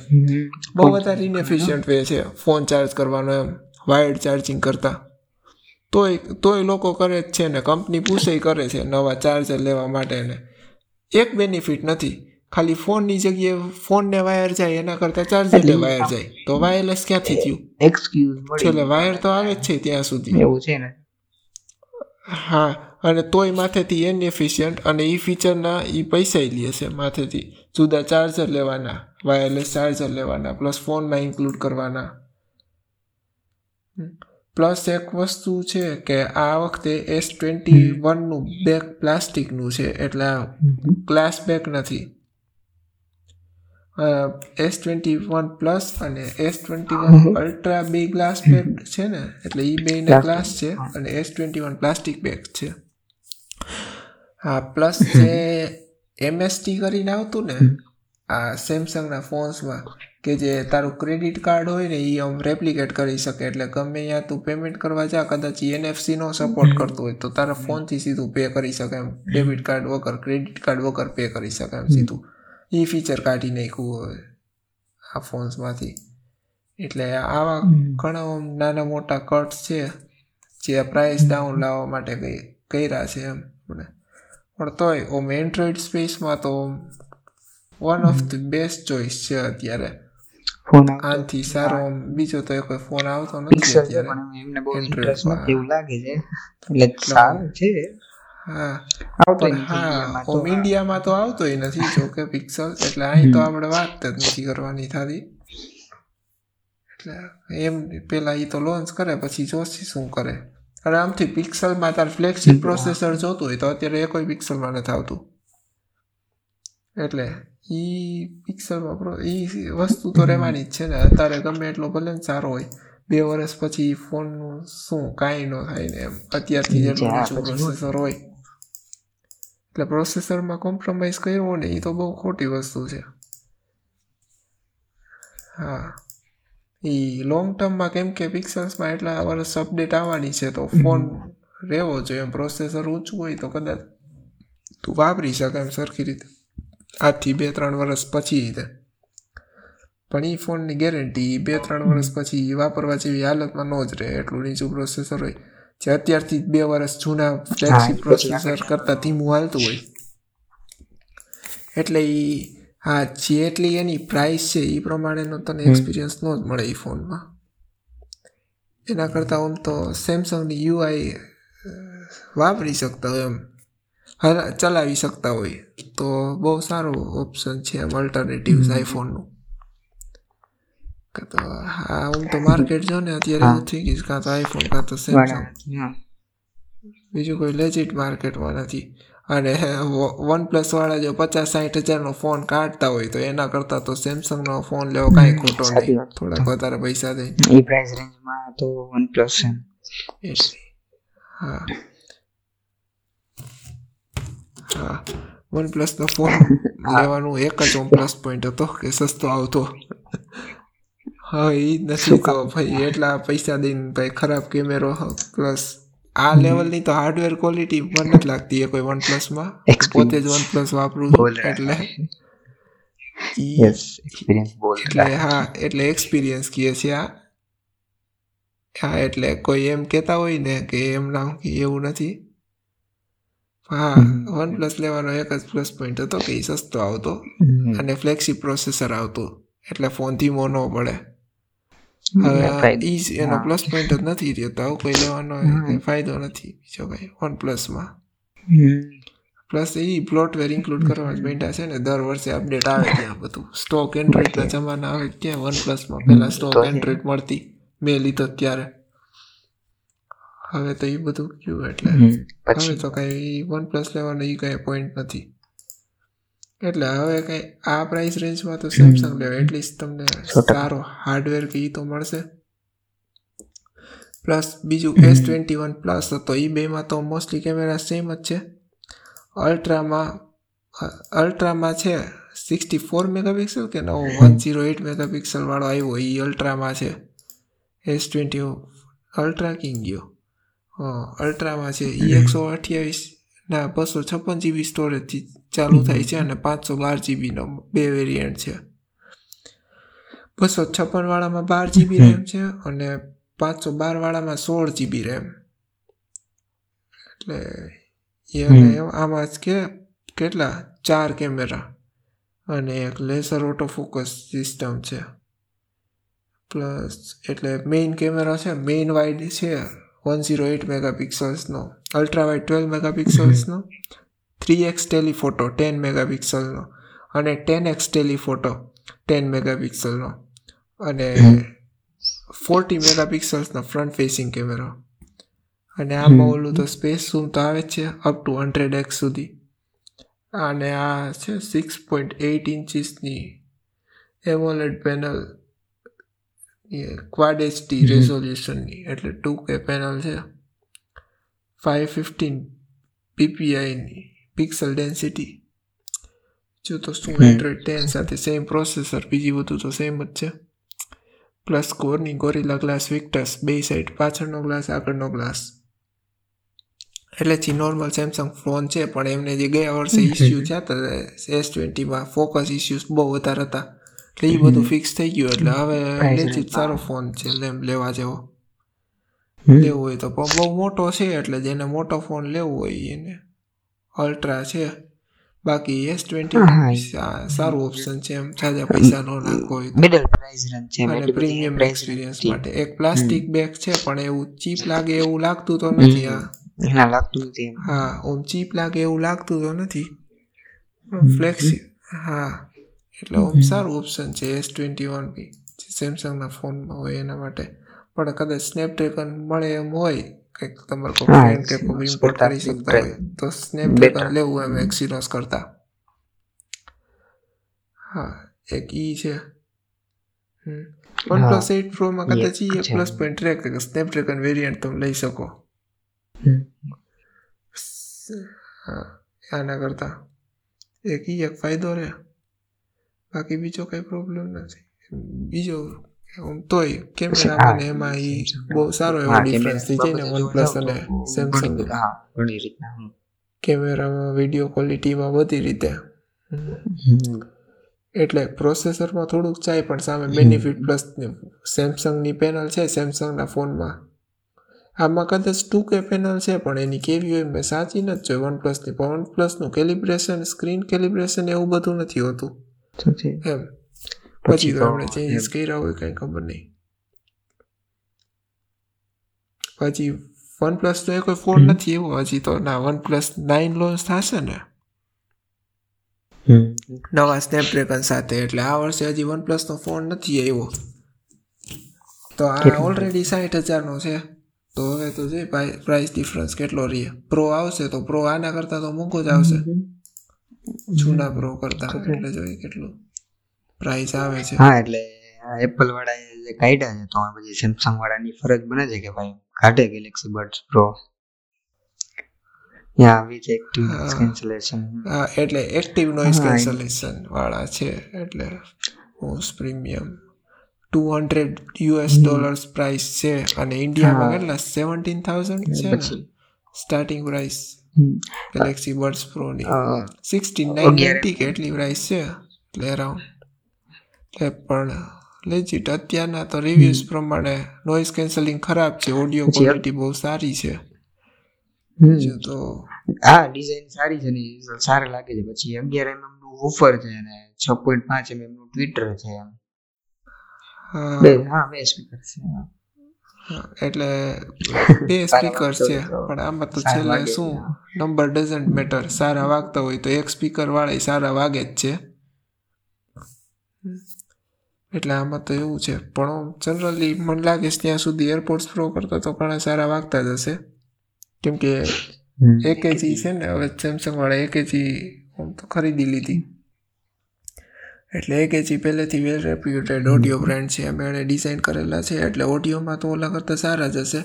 બહુ વધારે ઇનએફિશિયન્ટ વે છે ફોન ચાર્જ કરવાનો એમ વાયર્ડ ચાર્જિંગ કરતાં. તોય તોય લોકો કરે જ છે ને, કંપની પૂછે કરે છે નવા ચાર્જર લેવા માટેને. એક બેનિફિટ નથી, ખાલી ફોનની જગ્યાએ ફોનને વાયર જાય એના કરતાં ચાર્જરને વાયર જાય તો વાયરલેસ ક્યાંથી થયું? એક્સક્યુઝ એટલે વાયર તો આવે જ છે ત્યાં સુધી, એવું છે ને. હા અને તોય માથેથી ઇનએફિશિયન્ટ, અને એ ફીચરના એ પૈસા લે છે માથેથી જુદા ચાર્જર લેવાના, વાયરલેસ ચાર્જર લેવાના પ્લસ ફોનમાં ઇન્ક્લુડ કરવાના. પ્લસ એક વસ્તુ છે કે આ વખતે એસ ટ્વેન્ટી વનનું બેક પ્લાસ્ટિકનું છે એટલે ગ્લાસ બેક નથી. એસ ટ્વેન્ટી વન પ્લસ અને એસ ટ્વેન્ટી વન અલ્ટ્રા બે ગ્લાસ બેક છે ને, એટલે એ બેના ગ્લાસ છે અને S twenty one plastic back છે. હા પ્લસ જે એમએસટી કરીને આવતું ને આ સેમસંગના ફોન્સમાં, કે જે તારું ક્રેડિટ કાર્ડ હોય ને એ આમ રેપ્લિકેટ કરી શકે, એટલે ગમે ત્યાં તું પેમેન્ટ કરવા જા કદાચ એનએફસીનો સપોર્ટ કરતું હોય તો તારા ફોનથી સીધું પે કરી શકે એમ, ડેબિટ કાર્ડ વગર ક્રેડિટ કાર્ડ વગર પે કરી શકે એમ સીધું. એ ફીચર કાઢી નાખ્યું હોય આ ફોન્સમાંથી. એટલે આવા ઘણા નાના મોટા કટ્સ છે જે પ્રાઇસ ડાઉન લાવવા માટે કર્યા છે એમ. પણ તોય ઓમ એન્ડ્રોઈડ સ્પેસમાં તો one of the best choice છે અત્યારે. આનથી સારો બીજો તો કોઈ ફોન આવતો નથી અત્યારે. એમને બહુ ઇન્ટરેસ્ટમાં એવું લાગે છે એટલે સારું છે. હા આવતો હા ઓમ ઇન્ડિયામાં તો આવતોય નથી જો કે પિક્સલ, એટલે અહીં તો આપણે વાત જ નથી કરવાની થતી. એટલે એમ પહેલાં એ તો લોન્ચ કરે પછી જોશે શું કરે. અને આમથી પિક્સલમાં તાર ફ્લેગશીપ પ્રોસેસર જોતું હોય તો અત્યારે એ કોઈ પિક્સલમાં નથી આવતું. એટલે ઈ પિક્સલમાં ઈ વસ્તુ તો રહેવાની જ છે ને. અત્યારે ગમે એટલો ભલે ને સારો હોય, બે વર્ષ પછી ફોનનું શું કાંઈ ન થાય ને એમ. અત્યારથી જેટલું ઓછું પ્રોસેસર હોય, એટલે પ્રોસેસરમાં કોમ્પ્રોમાઇઝ કર્યો ને એ તો બહુ ખોટી વસ્તુ છે. હા એ લોંગ ટર્મમાં કેમ કે પિક્સલ્સમાં એટલા વર્ષ અપડેટ આવવાની છે તો ફોન રહેવો જોઈએ એમ. પ્રોસેસર ઊંચું હોય તો કદાચ તું વાપરી શકે એમ સરખી રીતે આજથી બે ત્રણ વર્ષ પછી. પણ એ ફોનની ગેરંટી બે ત્રણ વર્ષ પછી વાપરવા જેવી હાલતમાં ન જ રહે એટલું નીચું પ્રોસેસર હોય, જે અત્યારથી બે વર્ષ જૂના ફ્લેગશીપ પ્રોસેસર કરતાં ધીમું હાલતું હોય. એટલે એ હા જેટલી એની પ્રાઇસ છે એ પ્રમાણેનો તને એક્સપિરિયન્સ ન જ મળે એ ફોનમાં. એના કરતાં આમ તો સેમસંગની યુઆઈ વાપરી શકતા હોય એમ, ચલાવી શકતા હોય તો બહુ સારું ઓપ્શન છે એમ અલ્ટરનેટિવ્સ આઈફોનનું. કાં તો હા આમ તો માર્કેટ જો ને અત્યારે એવું થઈ ગયું, કાં તો આઈફોન કાં તો સેમસંગ, બીજું કોઈ લેજિટ માર્કેટમાં નથી. અને OnePlus વાળા જો પચાસ સાઠ હજારનો ફોન કાઢતા હોય તો એના કરતા તો સેમસંગનો ફોન લેવો કાંઈ ખોટો નહીં, થોડાક વધારે પૈસા દે એ પ્રાઇસ રેન્જમાં તો OnePlus છે. હા હા OnePlusનો ફોન લેવાનું એક જ OnePlus પોઈન્ટ હતો કે સસ્તો આવતો. હા એ નથી કહો ભાઈ, એટલા પૈસા દઈને ભાઈ ખરાબ કેમેરો પ્લસ આ લેવલની તો હાર્ડવેર ક્વોલિટી મને જ લાગતી છે કોઈ OnePlusમાં. પોતે જ OnePlus વાપરું એટલે યસ એક્સપિરિયન્સ બોલ એટલે હા એટલે એક્સપિરિયન્સ કહે છે આ. હા એટલે કોઈ એમ કહેતા હોય ને કે એમ ના એવું નથી. હા OnePlus લેવાનો એક જ પ્લસ પોઈન્ટ હતો કે એ સસ્તો આવતો અને ફ્લેગશીપ પ્રોસેસર આવતું એટલે ફોનથી મોનો પડે. એનો પ્લસ પોઈન્ટ જ નથી રહેતો કોઈ લેવાનો ફાયદો નથી બીજો ભાઈ OnePlusમાં. પ્લસ એ પ્લોટવેર ઇન્ક્લુડ કરવા માંડ્યા છે ને, દર વર્ષે અપડેટ આવે ત્યાં બધું. સ્ટોક એન્ડ્રોઇડના જમાના આવે ત્યાં OnePlusમાં પહેલાં સ્ટોક એન્ડ્રોઇડ મળતી, મેં લીધો ત્યારે. હવે તો એ બધું ગયું એટલે હવે તો કાંઈ OnePlus લેવાનો એ કાંઈ પોઈન્ટ નથી. એટલે હવે કઈ આ પ્રાઇસ રેન્જમાં તો સેમસંગ લેવાય, એટલીસ્ટ તમને સારો હાર્ડવેર કે એ તો મળશે. પ્લસ બીજું એસ ટ્વેન્ટી વન પ્લસ હતો, એ બેમાં તો મોસ્ટલી કેમેરા સેમ જ છે. અલ્ટ્રામાં અલ્ટ્રામાં છે સિક્સટી ફોર મેગાપિક્સલ કે નવો વન ઝીરો એઇટ મેગાપિક્સલવાળો આવ્યો એ અલ્ટ્રામાં છે. એસ ટ્વેન્ટી અલ્ટ્રા કિંગ ગયો અલ્ટ્રામાં છે એ એકસો અઠ્યાવીસ ના બસો છપ્પન જીબી સ્ટોરેજથી ચાલુ થાય છે અને પાંચસો બાર જીબીનો બે વેરિયન્ટ છે. બસો છપ્પન વાળામાં બાર જીબી રેમ છે અને પાંચસો બાર વાળામાં સોળ જીબી રેમ. એટલે આમાં જ કે કેટલા ચાર કેમેરા અને એક લેસર ઓટો ફોકસ સિસ્ટમ છે. પ્લસ એટલે મેઇન કેમેરા છે, મેઇન વાઇડ છે વન ઝીરો એઇટ મેગાપિક્સલ્સનો, અલ્ટ્રા વાઇડ ટ્વેલ્વ મેગાપિક્સલ્સનો, થ્રી એક્સ ટેલીફોટો ટેન મેગાપિક્સલનો અને ટેન એક્સ ટેલીફોટો ટેન મેગાપિક્સલનો અને ફોર્ટી મેગાપિક્સલ્સનો ફ્રન્ટ ફેસિંગ કેમેરો. અને આમાં ઓલું તો સ્પેસ ઝૂમ તો આવે જ છે અપ ટુ હંડ્રેડ એક્સ સુધી. અને આ છે સિક્સ પોઈન્ટ એઇટ ઇંચીસની એમોલેડ પેનલ ક્વાડ એચડી રેઝોલ્યુશનની એટલે ટુ કે પેનલ છે. ફાઇવ ફિફ્ટીન પીપીઆઈની પિક્સલ ડેન્સિટી જો તો શું એન્ડ્રોઇડ ટેન સાથે સેમ પ્રોસેસર, બીજી બધું તો સેમ જ છે. પ્લસ કોરની ગોરિલા ગ્લાસ વિક્ટસ, બે સાઈડ પાછળનો ગ્લાસ આગળનો ગ્લાસ. એટલે જે નોર્મલ સેમસંગ ફોન છે પણ એમને જે ગયા વર્ષે ઇસ્યુ થયા હતા એસ ટ્વેન્ટીમાં ફોકસ ઇસ્યુઝ બહુ વધારે હતા એટલે એ બધું ફિક્સ થઈ ગયું. એટલે હવે લેચિત સારો ફોન છે લેવા જેવો, લેવો હોય તો. પણ બહુ મોટો છે એટલે જેને મોટો ફોન લેવો હોય એને અલ્ટ્રા છે. બાકી એસ ટ્વેન્ટી સારું ઓપ્શન છે એમ, સાજા પૈસા ન નાખવો હોય. અને પ્રીમિયમ એક્સપિરિયન્સ માટે એક પ્લાસ્ટિક બેગ છે પણ એવું ચીપ લાગે એવું લાગતું તો નથી. હા લાગતું નથી, હા ઓમ ચીપ લાગે એવું લાગતું તો નથી. ફ્લેક્સી હા એટલે ઓમ સારું ઓપ્શન છે એસ ટ્વેન્ટી વન બી જે સેમસંગના ફોનમાં હોય એના માટે. પણ કદાચ સ્નેપડ્રેગન મળે એમ હોય કંઈક તમારે કોઈ ફ્રેન્ડ કે કોઈ ઇમ્પોર્ટ કરી શકતા હોય તો સ્નેપડ્રેગન લેવું એમ એક્સિનોસ કરતાં. હા એક ઈ છે. વન પ્લસ એઇટ પ્રોમાં કદાચ ઈ એક પ્લસ પોઈન્ટ રહે કે સ્નેપડ્રેગન વેરિયન્ટ તમે લઈ શકો. હા આના કરતાં એક ઈ એક ફાયદો રહે. બાકી બીજો કઈ પ્રોબ્લેમ નથી. બીજો તોય કેમેરા મને એમાં એ બહુ સારો એવો ડિફરન્સ થઈ જાય ને OnePlus અને સેમસંગ. હા ઘણી રીતના કેમેરામાં, વિડીયો ક્વોલિટીમાં બધી રીતે. એટલે પ્રોસેસરમાં થોડુંક ચાય પણ સામે બેનિફિટ પ્લસ સેમસંગની પેનલ છે સેમસંગના ફોનમાં. આમાં કદાચ ટુ કે પેનલ છે પણ એની કેવી હોય મેં સાચી નથી જોઈ OnePlusની. પણ OnePlusનું કેલિબ્રેશન, સ્ક્રીન કેલિબ્રેશન એવું બધું નથી હોતું એમ. પછી તો આપણે ચેન્જીસ કર્યા હોય કઈ ખબર નહીં. પછી વન પ્લસ તો એ કોઈ ફોન નથી એવો હજી તો ના. વન પ્લસ નાઇન લોન્ચ થશે ને નવા સ્નેપડ્રેગન સાથે એટલે આ વર્ષે હજી વન પ્લસ નો ફોન નથી આવ્યો. તો આ ઓલરેડી સાઠ હજારનો છે તો હવે તો જે પ્રાઇસ ડિફરન્સ કેટલો રહે, પ્રો આવશે તો પ્રો આના કરતા તો મોંઘો જ આવશે જૂના પ્રો કરતા, એટલે જોઈએ કેટલું પ્રાઇસ આવે છે. હા, એટલે એપલ વાળા જે કાઢ્યા છે તો પછી સેમસંગ વાળાની ફરજ બને છે કે ભાઈ કાઢે Galaxy buds pro. Yeah with active noise cancellation, હા એટલે એક્ટિવ નોઇઝ કેન્સલેશન વાળા છે, એટલે most premium two hundred US dollars price છે અને ઇન્ડિયામાં કેટલા seventeen thousand છે ને starting price Galaxy buds pro ની, sixty-nine ninety કેટલી પ્રાઇસ છે, એટલે અરાઉન્ડ એ પણ લેજિટ. અત્યારના તો રિવ્યુઝ પ્રમાણે નોઇઝ કેન્સલિંગ ખરાબ છે, ઓડિયો ક્વોલિટી બહુ સારી છે. બીજું તો હા ડિઝાઇન સારી છે ને સારા લાગે છે. પછી અગિયાર એમએમ નું ઓફર છે અને છ પોઈન્ટ પાંચ એમએમ નું ટ્વિટર છે એમ. હા, બે સ્પીકર છે, એટલે બે સ્પીકર છે પણ આમાં તો છેલ્લે શું નંબર ડઝન્ટ મેટર, સારા વાગતા હોય તો એક સ્પીકર વાળા સારા વાગે જ છે, એટલે આમાં તો એવું છે. પણ જનરલી મને લાગે છે ત્યાં સુધી એરપોર્ટ્સ પ્રો કરતા તો ઘણા સારા વાગતા જ હશે, કેમ કે એકેજી છે ને હવે સેમસંગ વાળા એકેજી તો ખરીદી લીધી, એટલે એકેજી પહેલેથી વેલ રેપ્યુટેડ ઓડિયો બ્રાન્ડ છે, અમે એણે ડિઝાઇન કરેલા છે, એટલે ઓડિયોમાં તો ઓલા કરતાં સારા જ હશે.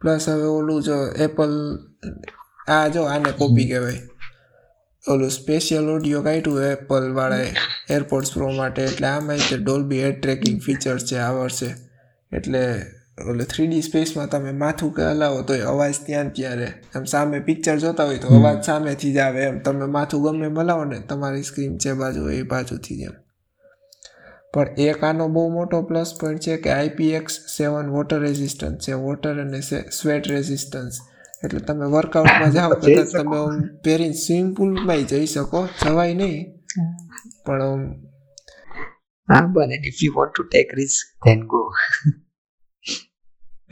પ્લસ હવે ઓલું જો એપલ આ જો આને કોપી કહેવાય, ઓલું સ્પેશિયલ ઓડિયો કાઢ્યું એપલ વાળાએ એરપોર્ટ્સ પ્રો માટે, એટલે આમાં જે ડોલ્બી હેડ ટ્રેકિંગ ફીચર છે આ વર્ષે, એટલે એટલે થ્રીડી સ્પેસમાં તમે માથું હલાવો તો અવાજ ત્યાં ત્યાં રહે, એમ સામે પિક્ચર જોતા હોય તો અવાજ સામેથી જ આવે, એમ તમે માથું ગમે હલાવો ને તમારી સ્ક્રીન જે બાજુ હોય એ બાજુથી જ એમ. પણ એક આનો બહુ મોટો પ્લસ પોઈન્ટ છે કે આઈપીએક્સ સેવન વોટર રેઝિસ્ટન્સ છે, વોટર અને સ્વેટ રેઝિસ્ટન્સ, એટલે તમે વર્કઆઉટમાં જાઓ કદાચ તમે પહેરીને સ્વિમિંગ પુલમાં જઈ શકો, જવાય નહીં પણ હા બને, if you want to take risk then go.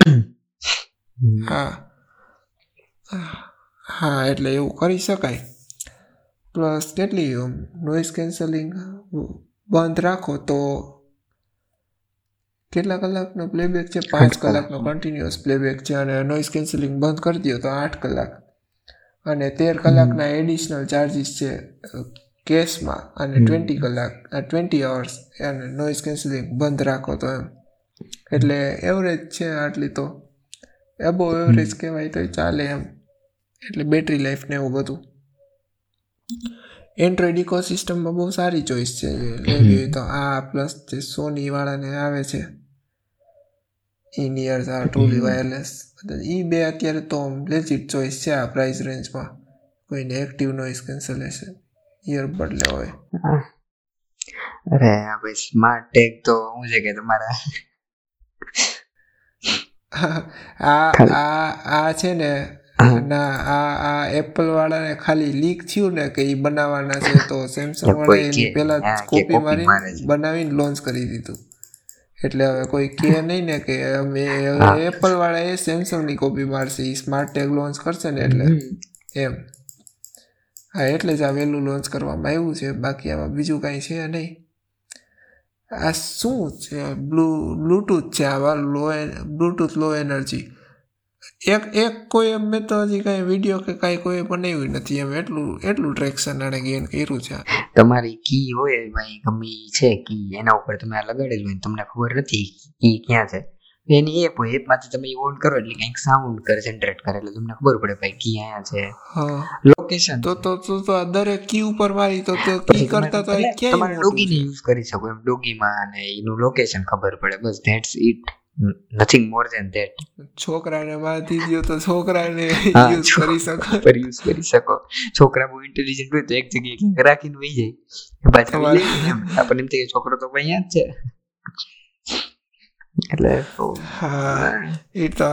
હા હા એટલે એવું કરી શકાય. પ્લસ કેટલી નોઇઝ કેન્સલિંગ બંધ રાખો તો કેટલા કલાકનો પ્લેબેક છે, પાંચ કલાકનો કન્ટિન્યુઅસ પ્લેબેક છે, અને નોઇઝ કેન્સલિંગ બંધ કરી દો તો આઠ કલાક અને તેર કલાકના એડિશનલ ચાર્જિસ છે કેશમાં, અને ટ્વેન્ટી કલાક ટ્વેન્ટી અવર્સ અને નોઇઝ કેન્સલિંગ બંધ રાખો તો એમ, એટલે એવરેજ છે આટલી તો એબો એવરેજ કહેવાય તો ચાલે એમ, એટલે બેટરી લાઈફને એવું બધું. એન્ડ્રોઈડ ઇકોસિસ્ટમમાં બહુ સારી ચોઈસ છે લેવી હોય તો આ પ્લસ જે સોની વાળાને આવે છે in ears are truly wireless, એ બે અત્યારે તો લેજિટ ચોઈસ છે આ પ્રાઇસ રેન્જમાં, કોઈને એક્ટિવ નોઇઝ કેન્સલેશન ઇયરબડ લેવો હોય. અરે આ ભાઈ સ્માર્ટ ટેગ તો હું છે કે તમારા આ આ આ છે ને ના આ આ એપલ વાળાને ખાલી લીક થયું ને કે એ બનાવવાના છે તો સેમસંગ વાળાએ એની પહેલા જ કોપી મારી બનાવીને લોન્ચ કરી દીધું, એટલે હવે કોઈ કહે નહીં ને કે અમે એપલ વાળાએ સેમસંગની કોપી મારશે, એ સ્માર્ટ ટેગ લોન્ચ કરશે ને એટલે એમ. હા, એટલે જ આ વહેલું લોન્ચ કરવામાં આવ્યું છે, બાકી આમાં બીજું કાંઈ છે નહીં. આ શું છે બ્લુ બ્લૂટૂથ છે આવા લો બ્લૂટૂથ લો એનર્જી, એક એક કોઈ એમ મેં તો હજી કાંઈ વિડીયો કે કાંઈ કોઈ બનાવ્યું નથી એમ, એટલું એટલું ટ્રેક્શન આને ગેઇન કર્યું છે. તમારી કી હોય ભાઈ ગમે છે કી, એના ઉપર તમે આ લગાડેલું હોય તમને ખબર નથી કી ક્યાં છે, એની એપ હોય એપમાંથી તમે ઓન કરો એટલે કંઈક સાઉન્ડ કરે જનરેટ કરે એટલે તમને ખબર પડે ભાઈ કી અહીંયા છે લોકેશન. તો તો તો તો દરેક કી ઉપર મારી તો કી કરતા તો ક્યાં તમારે ડોગી ને યુઝ કરી શકો એમ, ડોગીમાં અને એનું લોકેશન ખબર પડે, બસ that's it, nothing more than that. છોકરાને મારતી ગયો તો છોકરાને યુઝ કરી શકો પર યુઝ કરી શકો, છોકરા બહુ ઇન્ટેલિજન્ટ હોય તો એક જગ્યાએ રાખીને વહી જાય પાછા આપણને એમ થાય છોકરો તો અહીંયા જ છે. એટલે હા એ તો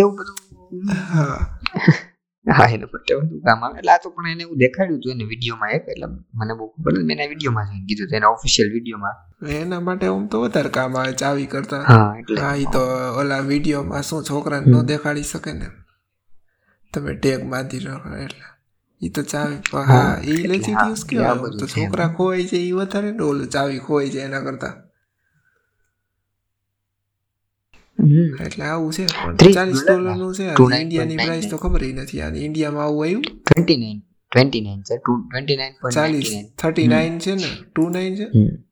એવું બધું હા હા એના માટે બધું કામ આવે, એટલે આ તો પણ એને એવું દેખાડ્યું હતું એને વિડીયોમાં એક, એટલે મને બહુ ખબર નથી, મેં એના વિડીયોમાં જોઈ કીધું હતું એના ઓફિશિયલ વિડીયોમાં, એના માટે આમ તો વધારે કામ આવે ચાવી કરતા. હા એટલે હા એ તો ઓલા વિડીયોમાં શું છોકરાને ન દેખાડી શકે ને તમે ટેગ બાંધી રાખો, એટલે એ તો ચાવી હા એ લેજીટ યુઝ કહેવાય, તો છોકરા ખોવાઈ જાય એ વધારે ડોલ ચાવી ખોવાઈ જાય એના કરતાં. એટલે આવું છે ચાલીસ ડોલરનું છે. ઇન્ડિયાની પ્રાઇસ તો ખબર નથી યાર, ઇન્ડિયામાં આવું આવ્યું ટ્વેન્ટી નાઇન ટ્વેન્ટી નાઇન છે twenty nine point ninety nine thirty nine છે ને ટ્વેન્ટી નાઇન છે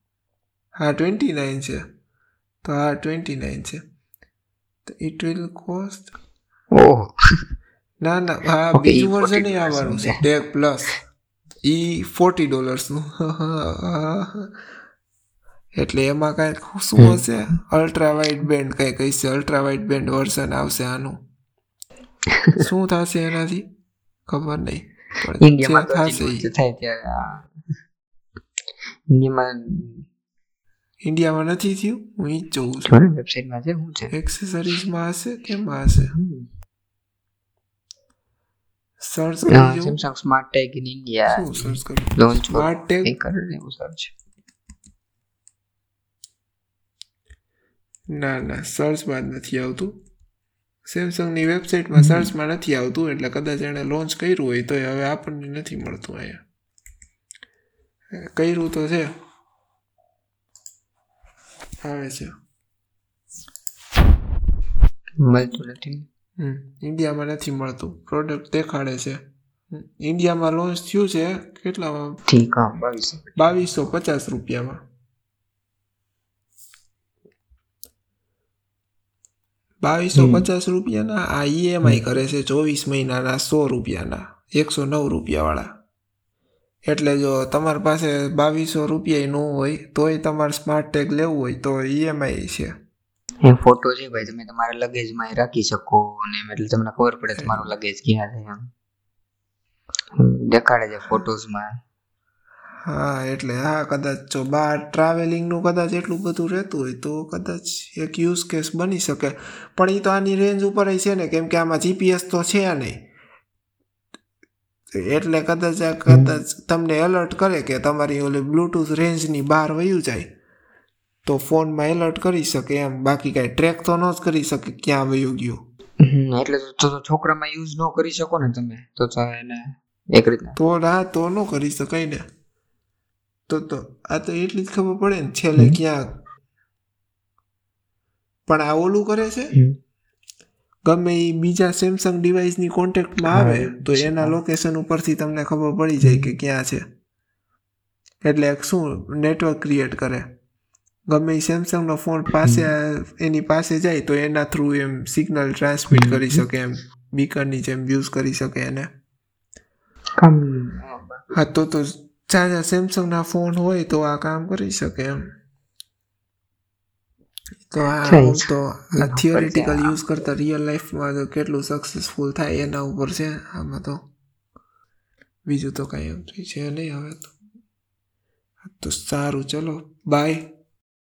હા ટ્વેન્ટી નાઇન છે તો આ ટ્વેન્ટી નાઇન છે તો ઇટ વિલ કોસ્ટ ઓહ ના ના આ બીજું વર્ઝન એ આવવાનું છે ટેક પ્લસ ઈ ફોર્ટી ડોલર્સનું એટલે એમાં કાંઈ શું હશે અલ્ટ્રા વાઇડ બેન્ડ કંઈક હશે અલ્ટ્રા વાઇડ બેન્ડ વર્ઝન આવશે આનું શું થશે એનાથી ખબર નહીં થશે. ઇન્ડિયામાં નથી થયું હું ઈ જ જોઉં છું વેબસાઇટમાં છે શું છે એક્સેસરીઝમાં હશે કેમાં હશે સર્ચ કરી સેમસંગ smart tag in India શું સર્ચ કરી લોન્ચ સ્માર્ટ ટેગ કરીને એવું સર્ચ ના ના સર્ચમાં જ નથી આવતું સેમસંગની વેબસાઇટમાં સર્ચમાં નથી આવતું એટલે કદાચ એણે લોન્ચ કર્યું હોય તો હવે આપણને નથી મળતું. અહીંયા કર્યું તો છે આવે છે મળતું નથી ઇન્ડિયામાં નથી મળતું પ્રોડક્ટ દેખાડે છે ઇન્ડિયામાં લોન્ચ થયું છે કેટલામાં બાવીસો પચાસ રૂપિયામાં બાવીસો પચાસ રૂપિયાના આ ઈએમઆઈ કરે છે ચોવીસ મહિનાના સો રૂપિયાના એકસો નવ રૂપિયાવાળા એટલે જો તમારી પાસે બાવીસો રૂપિયા ન હોય તોય તમારે સ્માર્ટ ટેગ લેવું હોય તો ઈએમઆઈ છે. એ ફોટો છે ભાઈ તમે તમારા લગેજમાં રાખી શકો અને એટલે તમને ખબર પડે તમારું લગેજ ક્યાં છે એમ દેખાડે છે ફોટોઝમાં. હા એટલે હા કદાચ જો બહાર ટ્રાવેલિંગનું કદાચ એટલું બધું રહેતું હોય તો કદાચ એક યુઝ કેસ બની શકે પણ એ તો આની રેન્જ ઉપર છે ને કેમ કે આમાં જીપીએસ તો છે નહીં એટલે કદાચ આ કદાચ તમને એલર્ટ કરે કે તમારી ઓલી બ્લૂટૂથ રેન્જની બહાર વયું જાય તો ફોનમાં એલર્ટ કરી શકે એમ બાકી કાંઈ ટ્રેક તો ન જ કરી શકે ક્યાં વયું ગયું એટલે છોકરામાં યુઝ ન કરી શકો ને તમે તો એને એક રીતના તો ના તો ન કરી શકાય ને તો તો આ તો એટલી જ ખબર પડે ને છેલ્લે ક્યાં પણ આ ઓલું કરે છે ગમે એ બીજા સેમસંગ ડિવાઇસની કોન્ટેક્ટમાં આવે તો એના લોકેશન ઉપરથી તમને ખબર પડી જાય કે ક્યાં છે એટલે શું નેટવર્ક ક્રિએટ કરે ગમે એ સેમસંગનો ફોન પાસે એની પાસે જાય તો એના થ્રુ એમ સિગ્નલ ટ્રાન્સમિટ કરી શકે એમ બીકરની જેમ યુઝ કરી શકે એને. હા તો તો જ્યાં જ્યાં સેમસંગના ફોન હોય તો આ કામ કરી શકે એમ તો આ તો આ થિયોરિટિકલ યુઝ કરતા રિયલ લાઈફમાં કેટલું સક્સેસફુલ થાય એના ઉપર છે. આમાં તો બીજું તો કાંઈ એમ છે નહીં હવે તો સારું ચલો બાય.